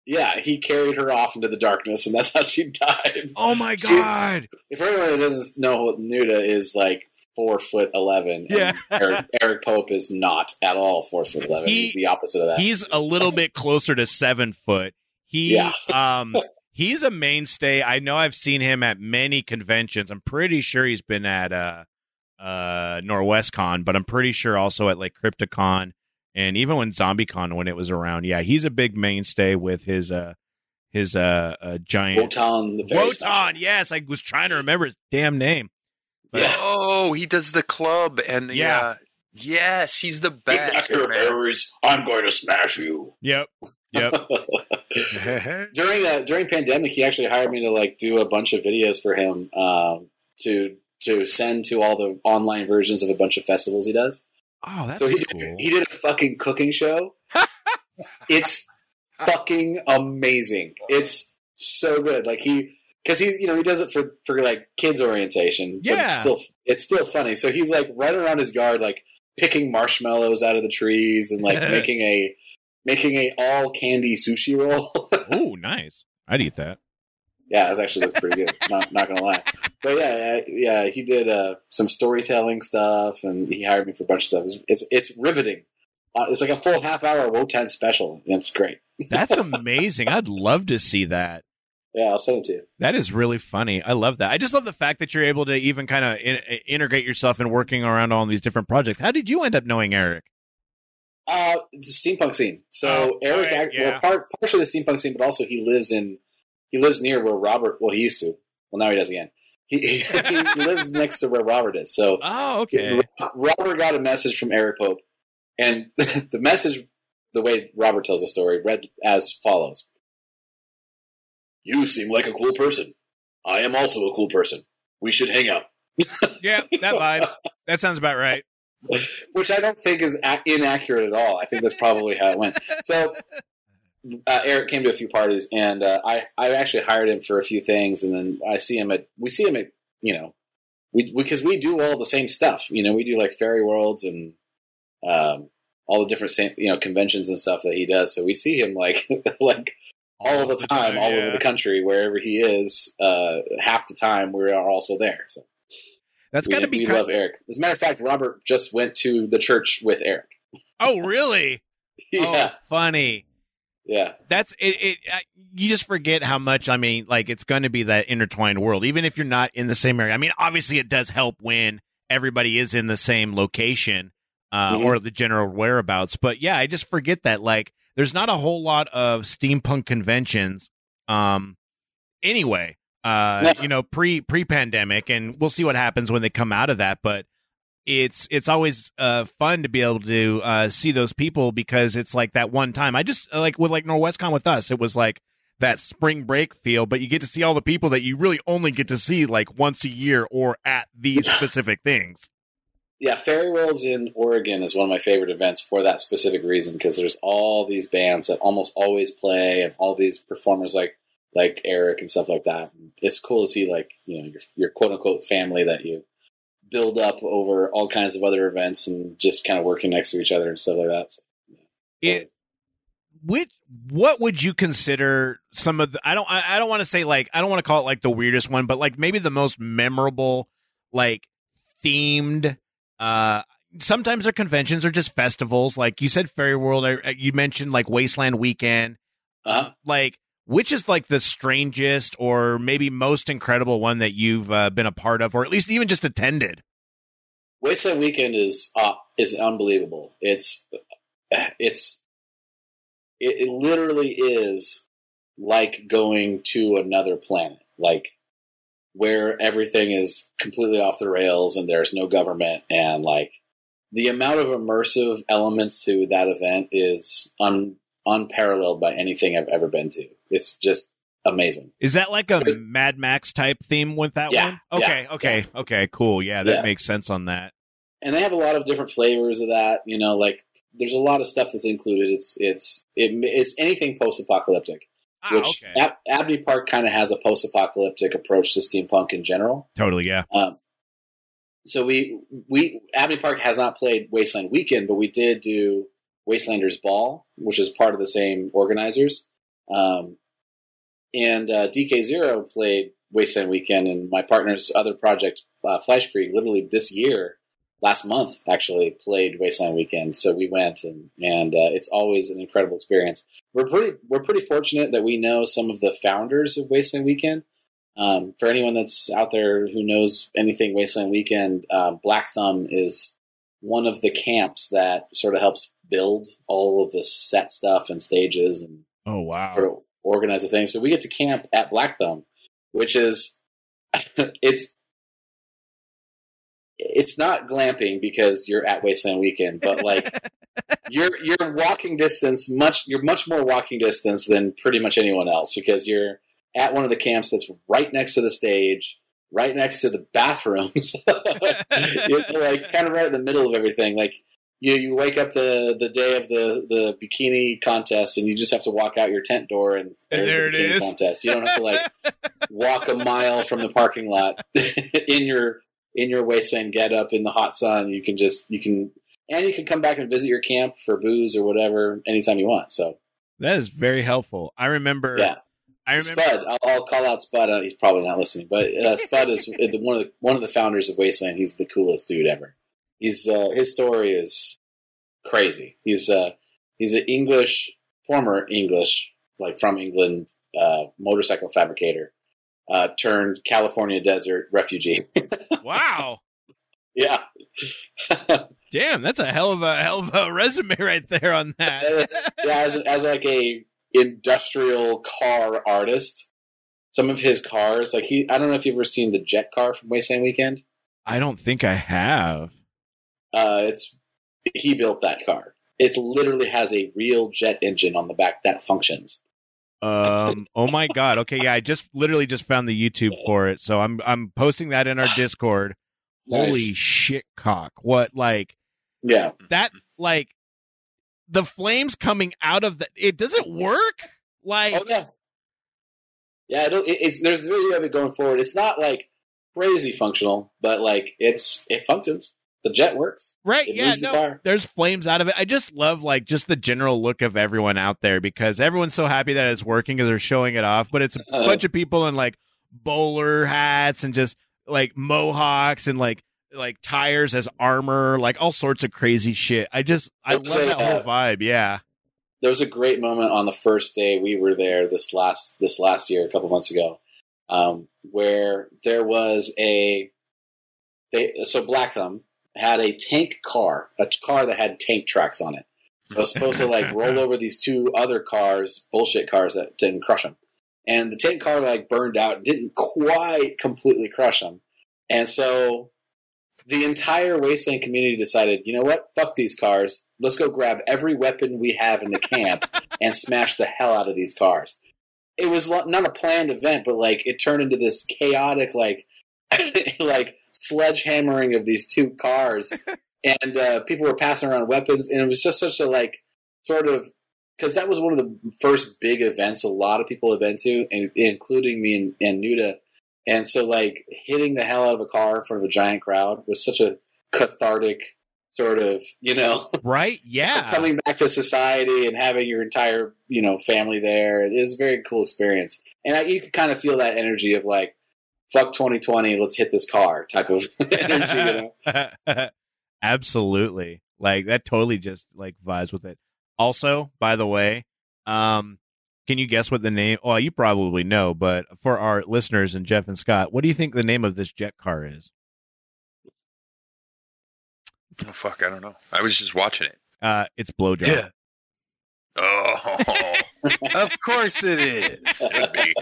Yeah, he carried her off into the darkness, and that's how she died. Oh, my God. She's, if anyone doesn't know what Nuda is, like, four foot eleven, yeah. And Eric, Eric Pope is not at all four foot eleven. He, he's the opposite of that. He's a little bit closer to seven foot. He, yeah. um, he's a mainstay. I know I've seen him at many conventions. I'm pretty sure he's been at uh, uh, NorwesCon, but I'm pretty sure also at, like, Kryptonesia. And even when ZombieCon, when it was around, yeah, he's a big mainstay with his uh, his uh, uh, giant... Wotan. The Wotan, yes. I was trying to remember his damn name. But... Yeah. Oh, he does the club and the... Yeah. Uh, yes, he's the best. I'm going to smash you. Yep. Yep. during, uh, during pandemic, he actually hired me to like do a bunch of videos for him um, to to send to all the online versions of a bunch of festivals he does. Oh, that's so he cool. Did, he did a fucking cooking show. It's fucking amazing. It's so good. Like he, because he's you know he does it for for like kids orientation. Yeah, but it's still it's still funny. So he's like running around his yard, like picking marshmallows out of the trees and like making a making a all candy sushi roll. Oh, nice! I'd eat that. Yeah, it actually looked pretty good. not not gonna lie, but yeah, yeah, he did uh, some storytelling stuff, and he hired me for a bunch of stuff. It's it's, it's riveting. Uh, it's like a full half hour Wotan special. And it's great. That's amazing. I'd love to see that. Yeah, I'll send it to you. That is really funny. I love that. I just love the fact that you're able to even kind of in- integrate yourself in working around all these different projects. How did you end up knowing Eric? Uh, the steampunk scene. So oh, Eric, right, yeah. well, part partially the steampunk scene, but also he lives in. He lives near where Robert. Well, he used to. Well, now he does again. He, he, he lives next to where Robert is. So, oh, okay. Robert got a message from Eric Pope, and the message, the way Robert tells the story, read as follows: "You seem like a cool person. I am also a cool person. We should hang out." Yeah, that vibes. That sounds about right. Which I don't think is a- inaccurate at all. I think that's probably how it went. So. Uh, Eric came to a few parties, and uh, I I actually hired him for a few things, and then I see him at we see him at you know we because we, we do all the same stuff, you know we do like Faerieworlds and um, all the different same, you know conventions and stuff that he does, so we see him like like all, all the time, time all yeah. over the country, wherever he is. Uh, half the time we are also there, so that's got to be we kind love of... Eric. As a matter of fact, Robert just went to the church with Eric. Oh really? Yeah. Oh, funny. Yeah, that's it. it uh, you just forget how much. I mean, like it's going to be that intertwined world, even if you're not in the same area. I mean, obviously, it does help when everybody is in the same location uh, mm-hmm. or the general whereabouts. But yeah, I just forget that. Like, there's not a whole lot of steampunk conventions. Um, anyway, uh, yeah. you know, pre pre pandemic, and we'll see what happens when they come out of that. But It's it's always uh, fun to be able to uh, see those people, because it's like that one time. I just like with like NorwesCon with us, it was like that spring break feel, but you get to see all the people that you really only get to see like once a year or at these specific things. Yeah, Faerieworlds in Oregon is one of my favorite events for that specific reason, because there's all these bands that almost always play and all these performers like like Eric and stuff like that. It's cool to see like you know your your quote unquote family that you. Build up over all kinds of other events and just kind of working next to each other and stuff like that. So, yeah. It which what would you consider some of the, I don't I, I don't want to say like I don't want to call it like the weirdest one, but like maybe the most memorable like themed uh sometimes they're conventions or just festivals, like you said Faerieworld, you mentioned like Wasteland Weekend. Uh-huh. Like which is like the strangest or maybe most incredible one that you've uh, been a part of, or at least even just attended? Wasteland Weekend is uh, is unbelievable. It's it's it, it literally is like going to another planet, like where everything is completely off the rails and there's no government, and like the amount of immersive elements to that event is un unparalleled by anything I've ever been to. It's just amazing. Is that like a Mad Max type theme with that yeah, one? Okay, yeah, okay, yeah. okay, cool. Yeah, that yeah. makes sense on that. And they have a lot of different flavors of that. You know, like there's a lot of stuff that's included. It's it's it, it's anything post-apocalyptic, ah, which okay. Ab- Abney Park kind of has a post-apocalyptic approach to steampunk in general. Totally, yeah. Um, so we we Abney Park has not played Wasteland Weekend, but we did do Wastelanders Ball, which is part of the same organizers. Um, and uh, D K Zero played Wasteland Weekend, and my partner's other project, uh, Flash Creek, literally this year, last month actually, played Wasteland Weekend. So we went, and and uh, it's always an incredible experience. We're pretty we're pretty fortunate that we know some of the founders of Wasteland Weekend. Um, for anyone that's out there who knows anything Wasteland Weekend, uh, Black Thumb is one of the camps that sort of helps build all of the set stuff and stages and oh wow sort of organize the thing. So we get to camp at Black Thumb, which is it's it's not glamping because you're at Wasteland Weekend, but like you're you're walking distance much you're much more walking distance than pretty much anyone else, because you're at one of the camps that's right next to the stage, right next to the bathrooms. You're like kind of right in the middle of everything. Like You you wake up the, the day of the, the bikini contest, and you just have to walk out your tent door, and there's there the bikini contest. You don't have to like walk a mile from the parking lot in your in your wasteland get up in the hot sun. You can just you can and you can come back and visit your camp for booze or whatever anytime you want. So that is very helpful. I remember. Yeah. I remember. Spud. I'll, I'll call out Spud. Uh, he's probably not listening, but uh, Spud is one of the one of the founders of Wasteland. He's the coolest dude ever. He's uh, his story is crazy. He's uh, he's an English, former English, like from England, uh, motorcycle fabricator, uh, turned California desert refugee. Wow. Yeah. Damn, that's a hell of a hell of a resume right there on that. Yeah, as as like a industrial car artist, some of his cars, like he, I don't know if you've ever seen the jet car from Wasteland Weekend. I don't think I have. Uh, it's he built that car. It literally has a real jet engine on the back that functions. Um. Oh my god. Okay. Yeah. I just literally just found the YouTube for it, so I'm I'm posting that in our Discord. Nice. Holy shit, cock! What like? Yeah. That like the flames coming out of the it doesn't work. Like. Oh yeah. Yeah. It'll, it, it's there's video of it going forward. It's not like crazy functional, but like it's it functions. The jet works. Right. It yeah. No, the there's flames out of it. I just love like just the general look of everyone out there, because everyone's so happy that it's working because they're showing it off. But it's a uh, bunch of people in like bowler hats and just like mohawks and like like tires as armor, like all sorts of crazy shit. I just I love so, that whole uh, vibe. Yeah. There was a great moment on the first day we were there this last this last year, a couple months ago, um, where there was a they so Black Thumb had a tank car, a car that had tank tracks on it. It was supposed to like roll over these two other cars, bullshit cars that didn't crush them. And the tank car like burned out and didn't quite completely crush them. And so the entire Wasteland community decided, you know what? Fuck these cars. Let's go grab every weapon we have in the camp and smash the hell out of these cars. It was not a planned event, but like it turned into this chaotic, like, like, sledgehammering of these two cars, and uh, people were passing around weapons, and it was just such a like sort of because that was one of the first big events a lot of people have been to, and, including me and, and Nuda, and so like hitting the hell out of a car in front of a giant crowd was such a cathartic sort of, you know, right? Yeah. Coming back to society and having your entire, you know, family there. It is a very cool experience. And I, you can kind of feel that energy of like, fuck twenty twenty, let's hit this car type of energy, you know? Absolutely. Like that totally just like vibes with it. Also, by the way, um, can you guess what the name? Well, you probably know, but for our listeners and Jeff and Scott, what do you think the name of this jet car is? Oh, fuck, I don't know. I was just watching it. Uh, it's Blowjob. Yeah. Oh, of course it is. Would be.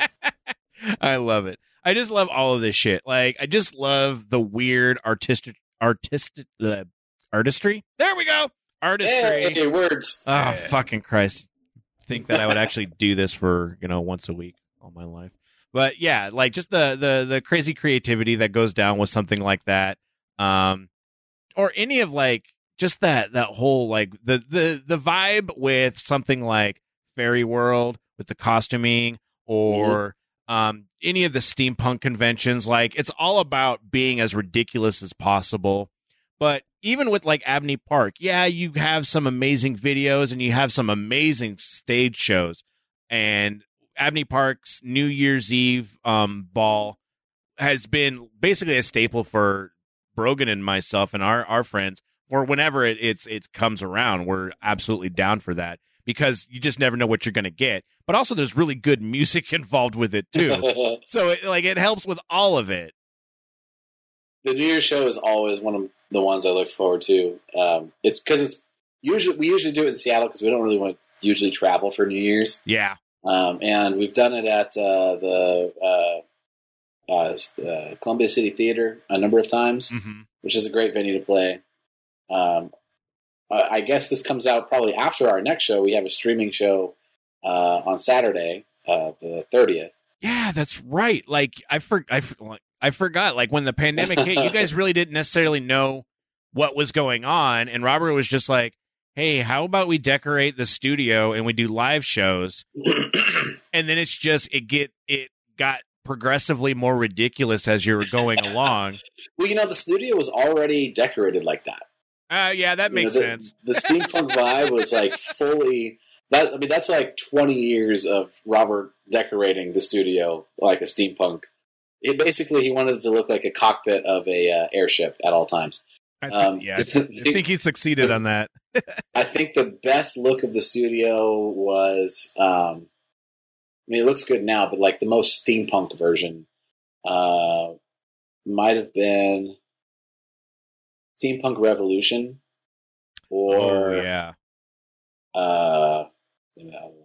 I love it. I just love all of this shit. Like, I just love the weird artistic, artistic, uh, artistry. There we go. Artistry. Hey, hey, words. Oh, yeah. Fucking Christ. Think that I would actually do this for, you know, once a week all my life. But yeah, like just the, the, the crazy creativity that goes down with something like that. Um, or any of like just that, that whole, like the, the, the vibe with something like Faerieworld with the costuming or, mm-hmm. um, any of the steampunk conventions. Like it's all about being as ridiculous as possible, but even with like Abney Park, yeah, you have some amazing videos and you have some amazing stage shows. And Abney Park's New Year's Eve um, ball has been basically a staple for Brogan and myself and our, our friends for whenever it, it's, it comes around. We're absolutely down for that because you just never know what you're going to get. But also there's really good music involved with it too. So it, like it helps with all of it. The New Year's show is always one of the ones I look forward to. Um, it's because it's usually we usually do it in Seattle because we don't really want to usually travel for New Year's. Yeah, um, and we've done it at uh, the uh, uh, Columbia City Theater a number of times, mm-hmm. which is a great venue to play. Um, I guess this comes out probably after our next show. We have a streaming show uh, on Saturday, uh, the thirtieth. Yeah, that's right. Like I for I. For- like- I forgot, like, when the pandemic hit, you guys really didn't necessarily know what was going on, and Robert was just like, hey, how about we decorate the studio and we do live shows? And then it's just, it get it got progressively more ridiculous as you were going along. Well, you know, the studio was already decorated like that. Uh, yeah, that makes you know, the, sense. The steampunk vibe was, like, fully... That, I mean, that's, like, twenty years of Robert decorating the studio like a steampunk. It basically, he wanted it to look like a cockpit of a uh, airship at all times. I think, um, yeah, I think he succeeded on that. I think the best look of the studio was, um, I mean, it looks good now, but like the most steampunk version uh, might have been Steampunk Revolution or oh, yeah. Uh, you know,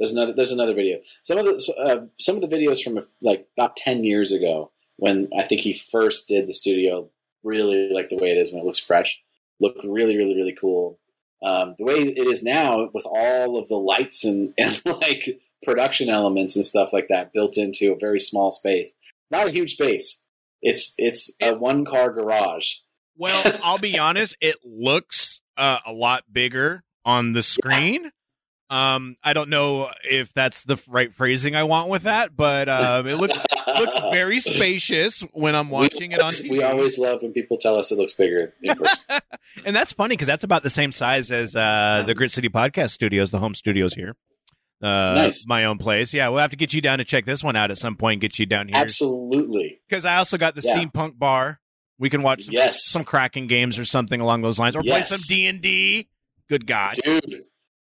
There's another. There's another video. Some of the uh, some of the videos from like about ten years ago, when I think he first did the studio, really like the way it is when it looks fresh, look really, really, really cool. Um, the way it is now, with all of the lights and, and like production elements and stuff like that built into a very small space, not a huge space. It's it's a one car garage. Well, I'll be honest. It looks uh, a lot bigger on the screen. Yeah. Um, I don't know if that's the right phrasing I want with that, but um, it looks looks very spacious when I'm watching we, it on T V. We always love when people tell us it looks bigger in person. And that's funny because that's about the same size as uh, the Grit City Podcast Studios, the home studios here. Uh, nice. My own place. Yeah, we'll have to get you down to check this one out at some point and get you down here. Absolutely. Because I also got the yeah. steampunk bar. We can watch some, yes. some cracking games or something along those lines. Or yes. play some D and D. Good God. Dude.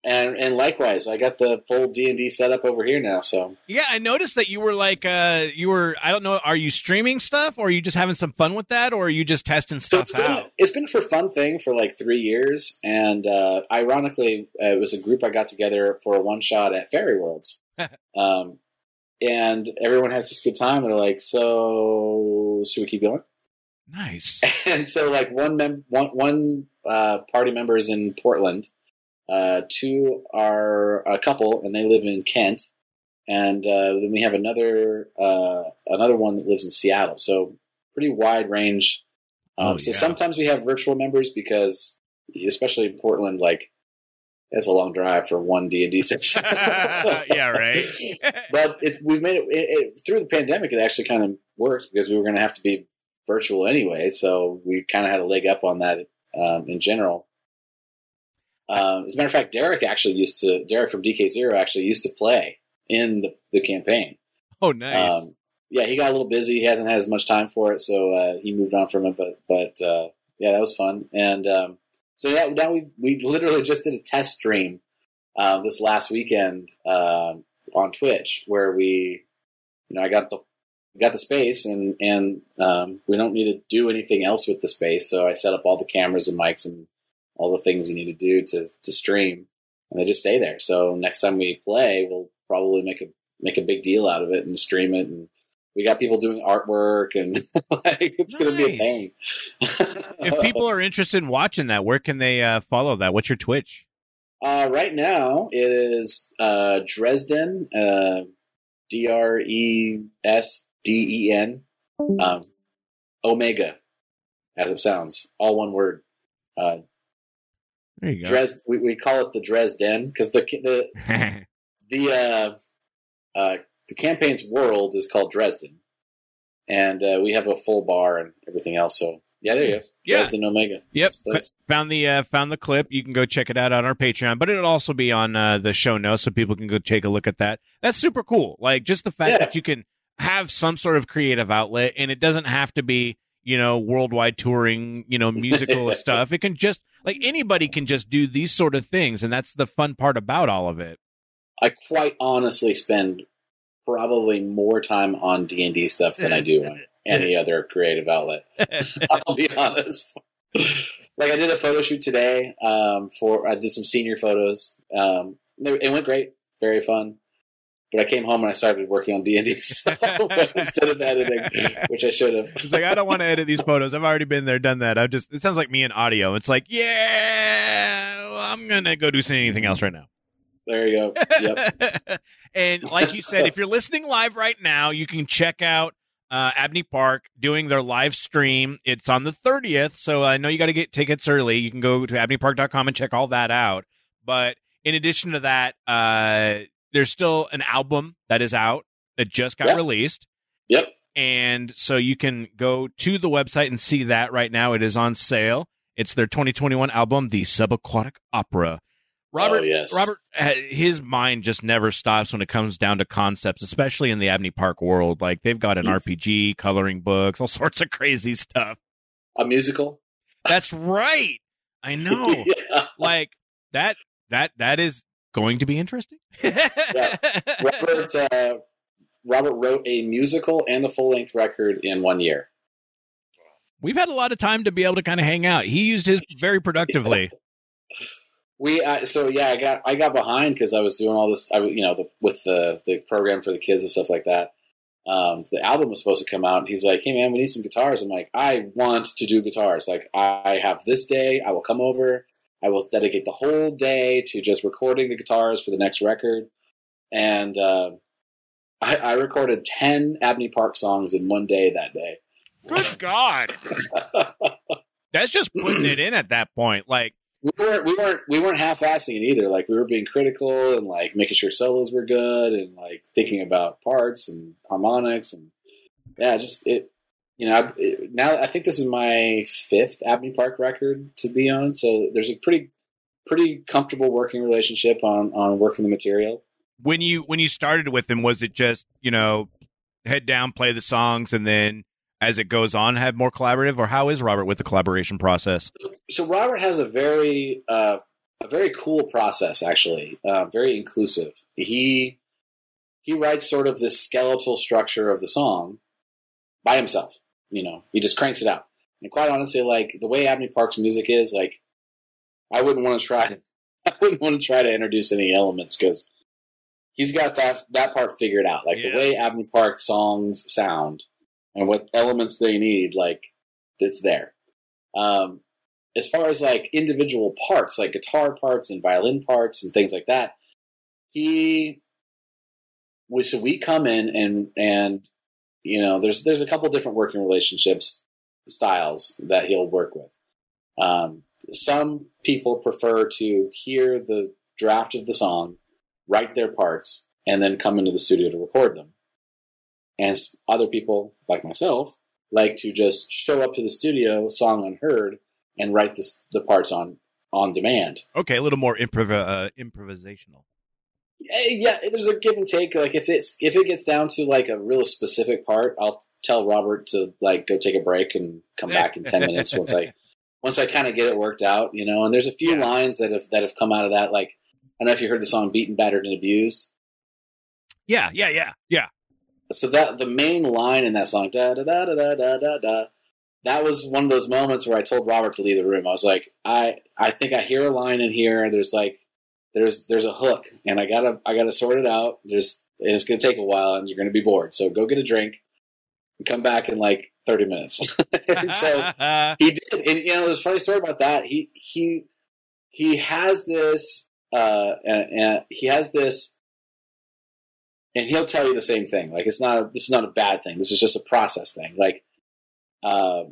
And and likewise, I got the full D and D setup over here now. So yeah, I noticed that you were like, uh, you were. I don't know. Are you streaming stuff, or are you just having some fun with that, or are you just testing stuff so it's out? Been, it's been for fun thing for like three years, and uh, ironically, uh, it was a group I got together for a one shot at Faerieworlds, um, and everyone had such a good time. And they're like, so should we keep going? Nice. And so like one mem- one one uh, party member is in Portland. Uh, two are a couple, and they live in Kent, and uh, then we have another uh, another one that lives in Seattle. So pretty wide range. Um, oh, so yeah. Sometimes we have virtual members because, especially in Portland, like it's a long drive for one D and D session. Yeah, right. But it's, we've made it, it, it through the pandemic. It actually kind of worked because we were going to have to be virtual anyway, so we kind of had a leg up on that um, in general. Um, as a matter of fact, Derek actually used to, Derek from D K Zero actually used to play in the, the campaign. Oh, nice. Um, yeah, he got a little busy. He hasn't had as much time for it, so uh, he moved on from it. But, but uh, yeah, that was fun. And um, so yeah, now we we literally just did a test stream uh, this last weekend uh, on Twitch, where we, you know, I got the got the space, and and um, we don't need to do anything else with the space. So I set up all the cameras and mics and all the things you need to do to to stream, and they just stay there. So next time we play, we'll probably make a make a big deal out of it and stream it. And we got people doing artwork, and like, it's nice. Going to be a thing. If people are interested in watching that, where can they uh, follow that? What's your Twitch? Uh, right now it is uh, Dresden, uh, D R E S D E N, um, Omega, as it sounds, all one word. Uh, there you go. Dres- we, we call it the Dresden because the the the uh, uh, the campaign's world is called Dresden, and uh, we have a full bar and everything else. So yeah, there you go. Yeah. Dresden Omega. Yep, F- found the uh, found the clip. You can go check it out on our Patreon, but it'll also be on uh, the show notes, so people can go take a look at that. That's super cool. Like just the fact yeah. that you can have some sort of creative outlet, and it doesn't have to be, you know, worldwide touring, you know, musical stuff. It can just like anybody can just do these sort of things, and that's the fun part about all of it. I quite honestly spend probably more time on D and D stuff than I do on any other creative outlet. I'll be honest. Like I did a photo shoot today um, for, I did some senior photos. Um, it went great. Very fun. But I came home and I started working on D and D stuff instead of editing, which I should have. It's like, I don't want to edit these photos. I've already been there, done that. I just, it sounds like me in audio. It's like, yeah, well, I'm going to go do anything else right now. There you go. Yep. And like you said, if you're listening live right now, you can check out uh, Abney Park doing their live stream. It's on the thirtieth, so I know you got to get tickets early. You can go to abney park dot com and check all that out. But in addition to that, uh, there's still an album that is out that just got yep. released. Yep. And so you can go to the website and see that right now. It is on sale. It's their twenty twenty-one album, The Subaquatic Opera. Robert, oh, yes. Robert, his mind just never stops when it comes down to concepts, especially in the Abney Park world. Like they've got an mm. R P G, coloring books, all sorts of crazy stuff. A musical. That's right. I know. yeah. Like that. That that is going to be interesting. yeah. Robert uh, Robert wrote a musical and a full length record in one year. We've had a lot of time to be able to kind of hang out. He used his very productively. We uh, so yeah, I got I got behind because I was doing all this, I, you know, the, with the the program for the kids and stuff like that. Um, the album was supposed to come out, and he's like, "Hey man, we need some guitars." I'm like, "I want to do guitars. Like, I have this day. I will come over. I will dedicate the whole day to just recording the guitars for the next record." And uh, I, I recorded ten Abney Park songs in one day that day. Good God, that's just putting it in at that point, like. We weren't, we weren't, we weren't half-assing it either. Like we were being critical and like making sure solos were good and like thinking about parts and harmonics and yeah, just it. You know, it, now I think this is my fifth Abney Park record to be on, so there's a pretty, pretty comfortable working relationship on on working the material. When you when you started with them, was it just, you know, head down, play the songs, and then as it goes on, have more collaborative, or how is Robert with the collaboration process? So Robert has a very, uh, a very cool process, actually, uh, very inclusive. He, he writes sort of this skeletal structure of the song by himself. You know, he just cranks it out. And quite honestly, like the way Abney Park's music is, like, I wouldn't want to try, I wouldn't want to try to introduce any elements because he's got that, that part figured out. Like yeah. the way Abney Park songs sound, and what elements they need, like, it's there. Um, as far as, like, individual parts, like guitar parts and violin parts and things like that, he, we, so we come in and, and you know, there's there's a couple different working relationships, styles that he'll work with. Um, some people prefer to hear the draft of the song, write their parts, and then come into the studio to record them. And other people, like myself, like to just show up to the studio, song unheard, and write this, the parts on on demand. Okay, a little more improv uh, improvisational. Yeah, there's a give and take. Like if it's if it gets down to like a real specific part, I'll tell Robert to like go take a break and come back in ten minutes once I once I kind of get it worked out, you know. And there's a few yeah. lines that have that have come out of that. Like I don't know if you heard the song "Beaten, Battered, and Abused." Yeah, yeah, yeah, yeah. So that the main line in that song, da da da da da da da, that was one of those moments where I told Robert to leave the room. I was like, I I think I hear a line in here, and there's like. There's there's a hook, and I gotta I gotta sort it out. There's and it's gonna take a while, and you're gonna be bored. So go get a drink, and come back in like thirty minutes. So he did, and you know, there's a funny story about that. He he he has this, uh, and, and he has this, and he'll tell you the same thing. Like it's not a, this is not a bad thing. This is just a process thing. Like uh,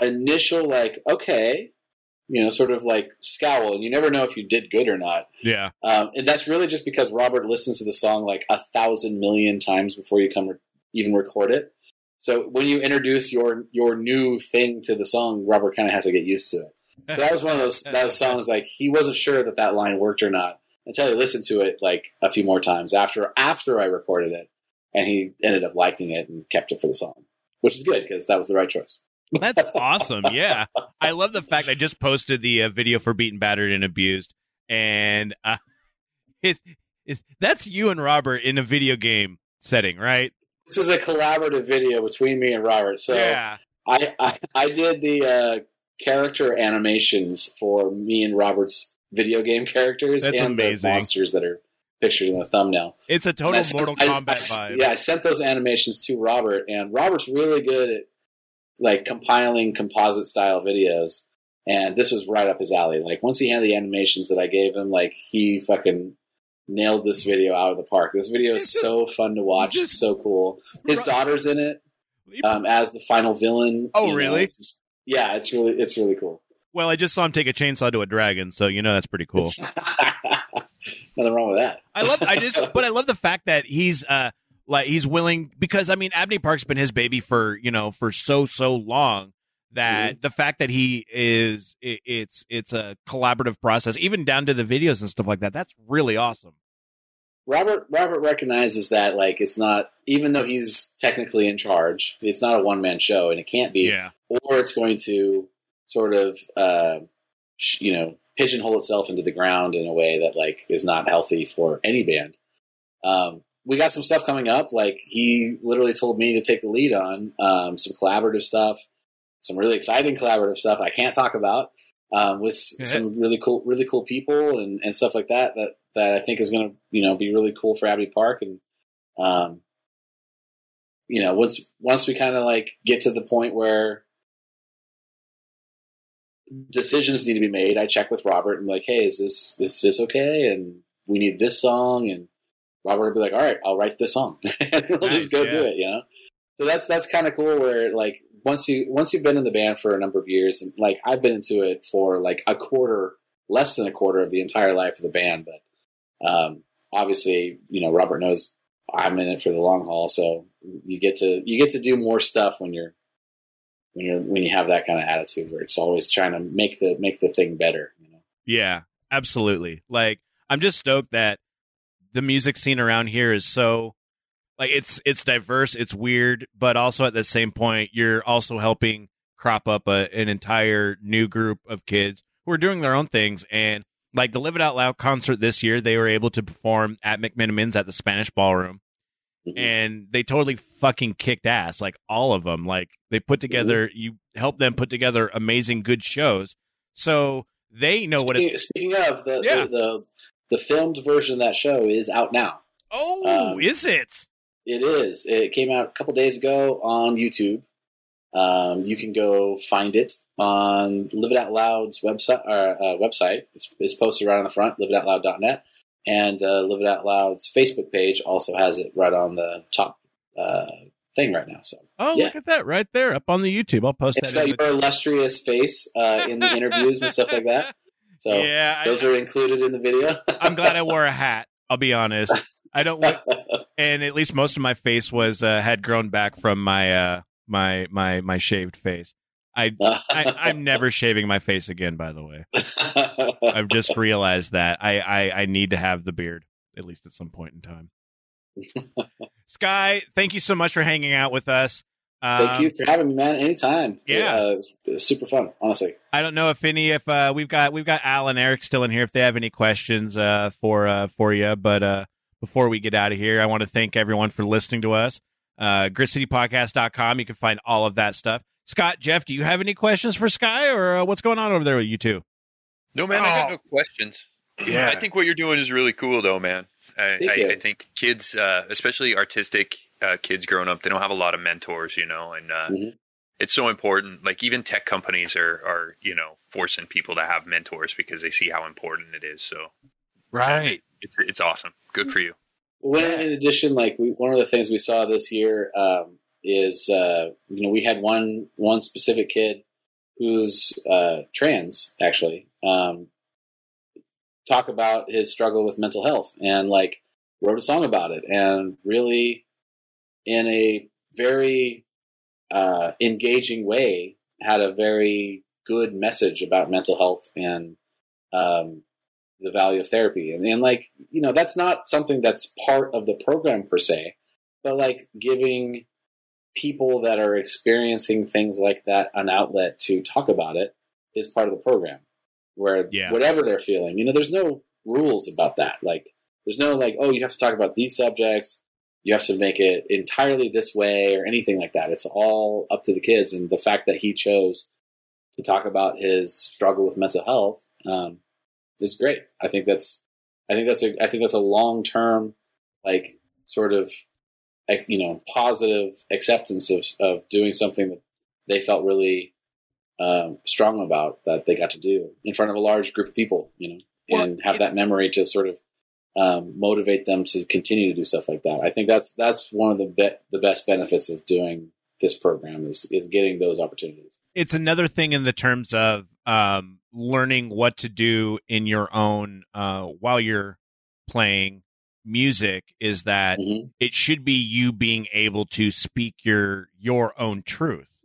initial, like okay. You know, sort of like scowl, and you never know if you did good or not. Yeah, um, and that's really just because Robert listens to the song like a thousand million times before you come re- even record it. So when you introduce your your new thing to the song, Robert kind of has to get used to it. So that was one of those that was songs like he wasn't sure that that line worked or not until he listened to it like a few more times after after I recorded it, and he ended up liking it and kept it for the song, which is good because that was the right choice. That's awesome. Yeah. I love the fact I just posted the uh, video for Beaten, Battered, and Abused. And uh, it, it, that's you and Robert in a video game setting, right? This is a collaborative video between me and Robert. So yeah. I, I, I did the uh, character animations for me and Robert's video game characters that's and amazing. The monsters that are pictures in the thumbnail. It's a total sent, Mortal I, Kombat I, vibe. Yeah, I sent those animations to Robert, and Robert's really good at like compiling composite style videos, and this was right up his alley. Like once he had the animations that I gave him, like he fucking nailed this video out of the park. This video is so fun to watch. It's so cool. His daughter's in it um, as the final villain. Oh, you know, really? It's just, yeah. It's really, it's really cool. Well, I just saw him take a chainsaw to a dragon. So, you know, that's pretty cool. Nothing wrong with that. I love, I just, but I love the fact that he's, uh, Like he's willing because I mean Abney Park's been his baby for you know for so so long that mm-hmm. the fact that he is it, it's it's a collaborative process even down to the videos and stuff like that, that's really awesome. Robert Robert recognizes that like it's not, even though he's technically in charge, it's not a one man show, and it can't be yeah. or it's going to sort of uh, you know pigeonhole itself into the ground in a way that like is not healthy for any band. Um, We got some stuff coming up. Like he literally told me to take the lead on um, some collaborative stuff, some really exciting collaborative stuff I can't talk about um, with yeah. some really cool, really cool people and, and stuff like that, that, that I think is going to, you know, be really cool for Abney Park. And, um, you know, once, once we kind of like get to the point where decisions need to be made, I check with Robert and like, hey, is this, is this okay? And we need this song. And Robert would be like, all right, I'll write this song. And we'll nice, just go yeah. do it, you know? So that's that's kind of cool where, like, once, you, once you've been in the band for a number of years, and, like, I've been into it for, like, a quarter, less than a quarter of the entire life of the band. But um, obviously, you know, Robert knows I'm in it for the long haul. So you get to you get to do more stuff when you're when you're when you have that kind of attitude where it's always trying to make the make the thing better, you know? Yeah, absolutely. Like, I'm just stoked that the music scene around here is so like it's it's diverse, it's weird, but also at the same point, you're also helping crop up a, an entire new group of kids who are doing their own things. And like the Live It Out Loud concert this year, they were able to perform at McMenamin's at the Spanish Ballroom, mm-hmm. and they totally fucking kicked ass. Like all of them, like they put together, mm-hmm. you helped them put together amazing, good shows. So they know speaking, what it's speaking of the yeah. the. the... The filmed version of that show is out now. Oh, um, is it? It is. It came out a couple days ago on YouTube. Um, you can go find it on Live It Out Loud's website. Or, uh, website. It's, it's posted right on the front, live it out loud dot net. And uh, Live It Out Loud's Facebook page also has it right on the top uh, thing right now. So, Oh, yeah. Look at that right there up on the YouTube. I'll post it's that. It's got your illustrious face uh, in the interviews and stuff like that. So yeah, those I, are included in the video. I'm glad I wore a hat. I'll be honest. I don't want, and at least most of my face was uh, had grown back from my uh, my my my shaved face. I, I I'm never shaving my face again. By the way, I've just realized that I, I I need to have the beard at least at some point in time. Skye, thank you so much for hanging out with us. Um, thank you for having me, man. Anytime. Yeah, uh, it was super fun. Honestly, I don't know if any if uh, we've got we've got Al and Eric still in here if they have any questions uh, for uh, for you. But uh, before we get out of here, I want to thank everyone for listening to us. Uh, grit city podcast dot com. You can find all of that stuff. Scott, Jeff, do you have any questions for Skye, or uh, what's going on over there with you two? No, man, oh. I got no questions. Yeah, I think what you're doing is really cool, though, man. I, I, I think kids, uh, especially artistic uh, kids growing up, they don't have a lot of mentors, you know, and uh, mm-hmm. it's so important. Like even tech companies are, are, you know, forcing people to have mentors because they see how important it is. So, right, it's it's awesome. Good for you. Well, in addition, like we, one of the things we saw this year. Um, is, uh, you know, we had one, one specific kid who's, uh, trans actually, um, talk about his struggle with mental health and like wrote a song about it and really in a very, uh, engaging way had a very good message about mental health and, um, the value of therapy. And, and like, you know, that's not something that's part of the program per se, but like giving people that are experiencing things like that an outlet to talk about it is part of the program where yeah. whatever they're feeling, you know, there's no rules about that. Like there's no like, oh, you have to talk about these subjects. You have to make it entirely this way or anything like that. It's all up to the kids. And the fact that he chose to talk about his struggle with mental health um, is great. I think that's, I think that's a, I think that's a long-term like sort of, you know, positive acceptance of, of doing something that they felt really um, strong about that they got to do in front of a large group of people, you know, well, and have yeah. that memory to sort of um, motivate them to continue to do stuff like that. I think that's that's one of the be- the best benefits of doing this program is, is getting those opportunities. It's another thing in the terms of um, learning what to do in your own uh, while you're playing music is that mm-hmm. it should be you being able to speak your your own truth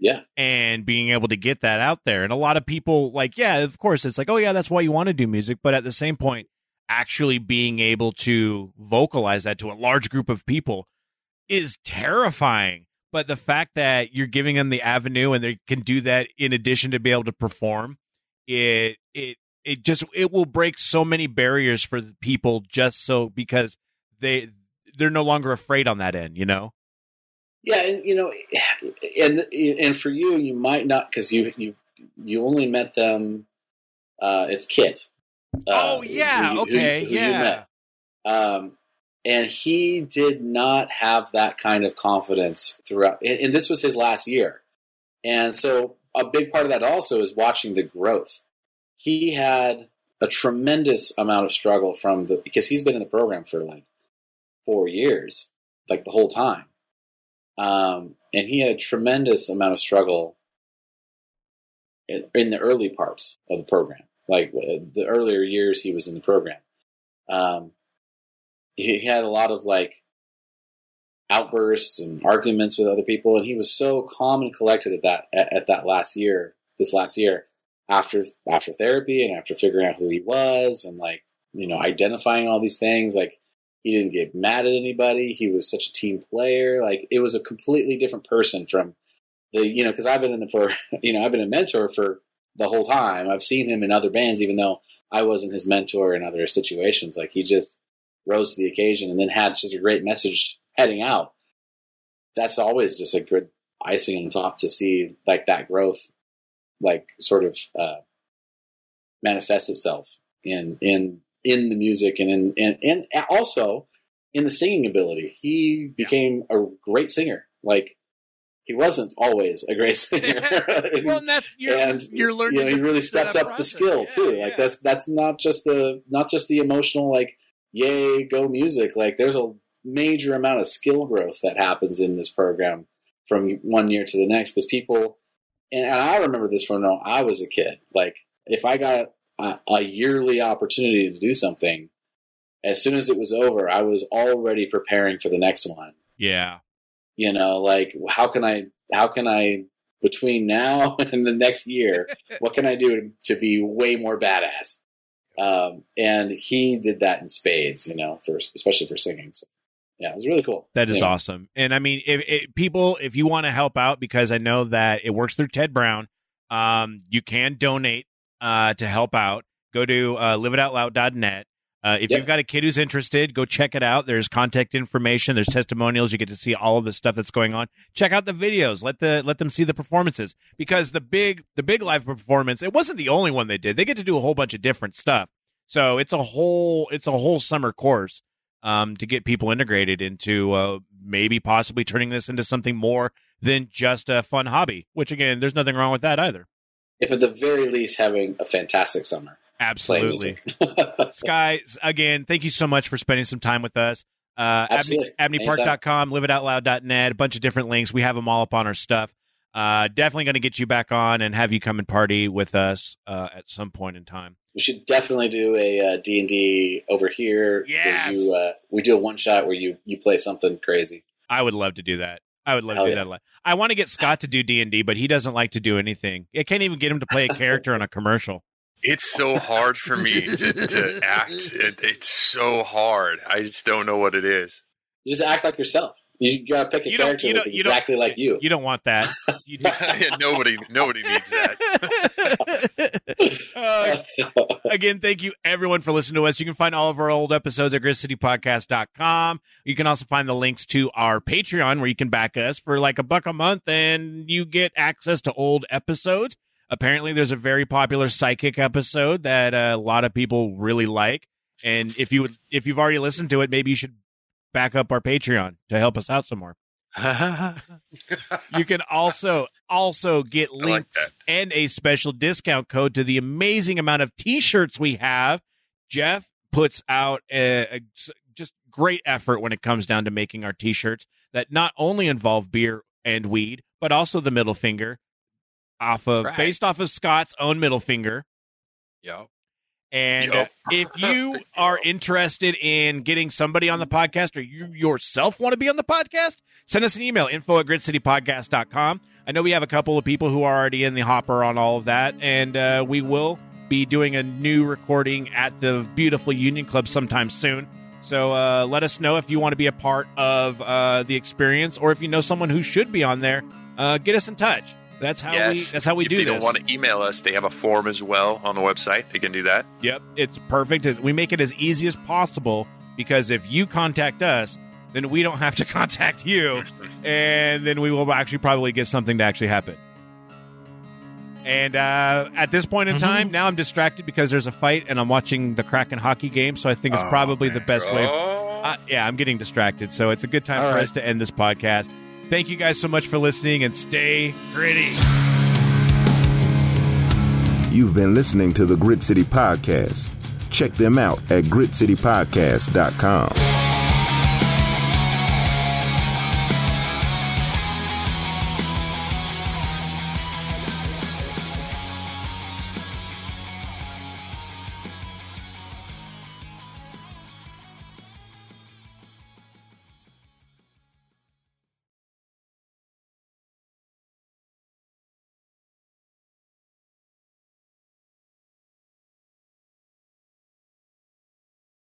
yeah and being able to get that out there. And a lot of people like yeah of course it's like oh yeah that's why you want to do music, but at the same point actually being able to vocalize that to a large group of people is terrifying, but the fact that you're giving them the avenue and they can do that in addition to be able to perform it it It just it will break so many barriers for people just so because they they're no longer afraid on that end, you know. Yeah, and you know, and and for you, you might not because you you you only met them. Uh, it's Kit. Uh, oh yeah, who, okay, who, who yeah. You met. Um, and he did not have that kind of confidence throughout, and, and this was his last year, and so a big part of that also is watching the growth. He had a tremendous amount of struggle from the, because he's been in the program for like four years, like the whole time. Um, and he had a tremendous amount of struggle in, in the early parts of the program. Like the earlier years he was in the program. Um, he had a lot of like outbursts and arguments with other people. And he was so calm and collected at that, at, at that last year, this last year. After after therapy and after figuring out who he was and like, you know, identifying all these things, like he didn't get mad at anybody. He was such a team player. Like it was a completely different person from the, you know, because I've been in the program, you know, I've been a mentor for the whole time. I've seen him in other bands, even though I wasn't his mentor in other situations. Like he just rose to the occasion and then had such a great message heading out. That's always just a good icing on top to see like that growth. Like sort of uh, manifests itself in in in the music and in and and also in the singing ability. He became a great singer. Like he wasn't always a great singer. and, well, and that's you're, and, you're learning. You know, he really stepped up process. the skill yeah, too. Like yeah. that's that's not just the not just the emotional like yay go music. Like there's a major amount of skill growth that happens in this program from one year to the next because people. And I remember this from when I was a kid. Like, if I got a, a yearly opportunity to do something, as soon as it was over, I was already preparing for the next one. Yeah. You know, like, how can I, how can I between now and the next year, what can I do to be way more badass? Um, and he did that in spades, you know, for, especially for singing. So, yeah, it was really cool. That is anyway. Awesome. And I mean, if, if people, if you want to help out, because I know that it works through Ted Brown, um, you can donate, uh, to help out. Go to, uh, live it out loud dot net. Uh, if yep. you've got a kid who's interested, go check it out. There's contact information. There's testimonials. You get to see all of the stuff that's going on. Check out the videos. Let the let them see the performances, because the big the big live performance, it wasn't the only one they did. They get to do a whole bunch of different stuff. So it's a whole it's a whole summer course um, to get people integrated into uh, maybe possibly turning this into something more than just a fun hobby. Which again, there's nothing wrong with that either. If at the very least, having a fantastic summer. Absolutely. Skye, again, thank you so much for spending some time with us. Uh, abney park dot com, live it out loud dot net, a bunch of different links. We have them all up on our stuff. Uh, definitely going to get you back on and have you come and party with us uh, at some point in time. We should definitely do a uh, D and D over here. Yes. You, uh, we do a one-shot where you, you play something crazy. I would love to do that. I would love Hell to do yeah. that. I want to get Scott to do D and D, but he doesn't like to do anything. I can't even get him to play a character on a commercial. It's so hard for me to, to act. It, it's so hard. I just don't know what it is. You just act like yourself. You gotta pick a you character that's exactly like you. You don't want that. You do. nobody, nobody needs that. uh, again, thank you everyone for listening to us. You can find all of our old episodes at grit city podcast dot com. You can also find the links to our Patreon, where you can back us for like a buck a month, and you get access to old episodes. Apparently, there's a very popular psychic episode that uh, a lot of people really like. And if you would, if you've already listened to it, maybe you should back up our Patreon to help us out some more. You can also also get links like and a special discount code to the amazing amount of T-shirts we have. Jeff puts out a, a, just great effort when it comes down to making our T-shirts that not only involve beer and weed, but also the middle finger. Off of right. Based off of Scott's own middle finger. Yep. And yep. if you are interested in getting somebody on the podcast, or you yourself want to be on the podcast, send us an email, info at grit city podcast dot com. I know we have a couple of people who are already in the hopper on all of that, and uh, we will be doing a new recording at the beautiful Union Club sometime soon. So uh, let us know if you want to be a part of uh, the experience, or if you know someone who should be on there, uh, get us in touch. That's how yes. we That's how we if do this. If they don't want to email us, they have a form as well on the website. They can do that. Yep. It's perfect. We make it as easy as possible, because if you contact us, then we don't have to contact you, and then we will actually probably get something to actually happen. And uh, at this point in time, mm-hmm. now I'm distracted because there's a fight, and I'm watching the Kraken hockey game, so I think it's oh, probably man. the best oh. way. Uh, yeah, I'm getting distracted, so it's a good time All for right. us to end this podcast. Thank you guys so much for listening, and stay gritty. You've been listening to the Grit City Podcast. Check them out at grit city podcast dot com.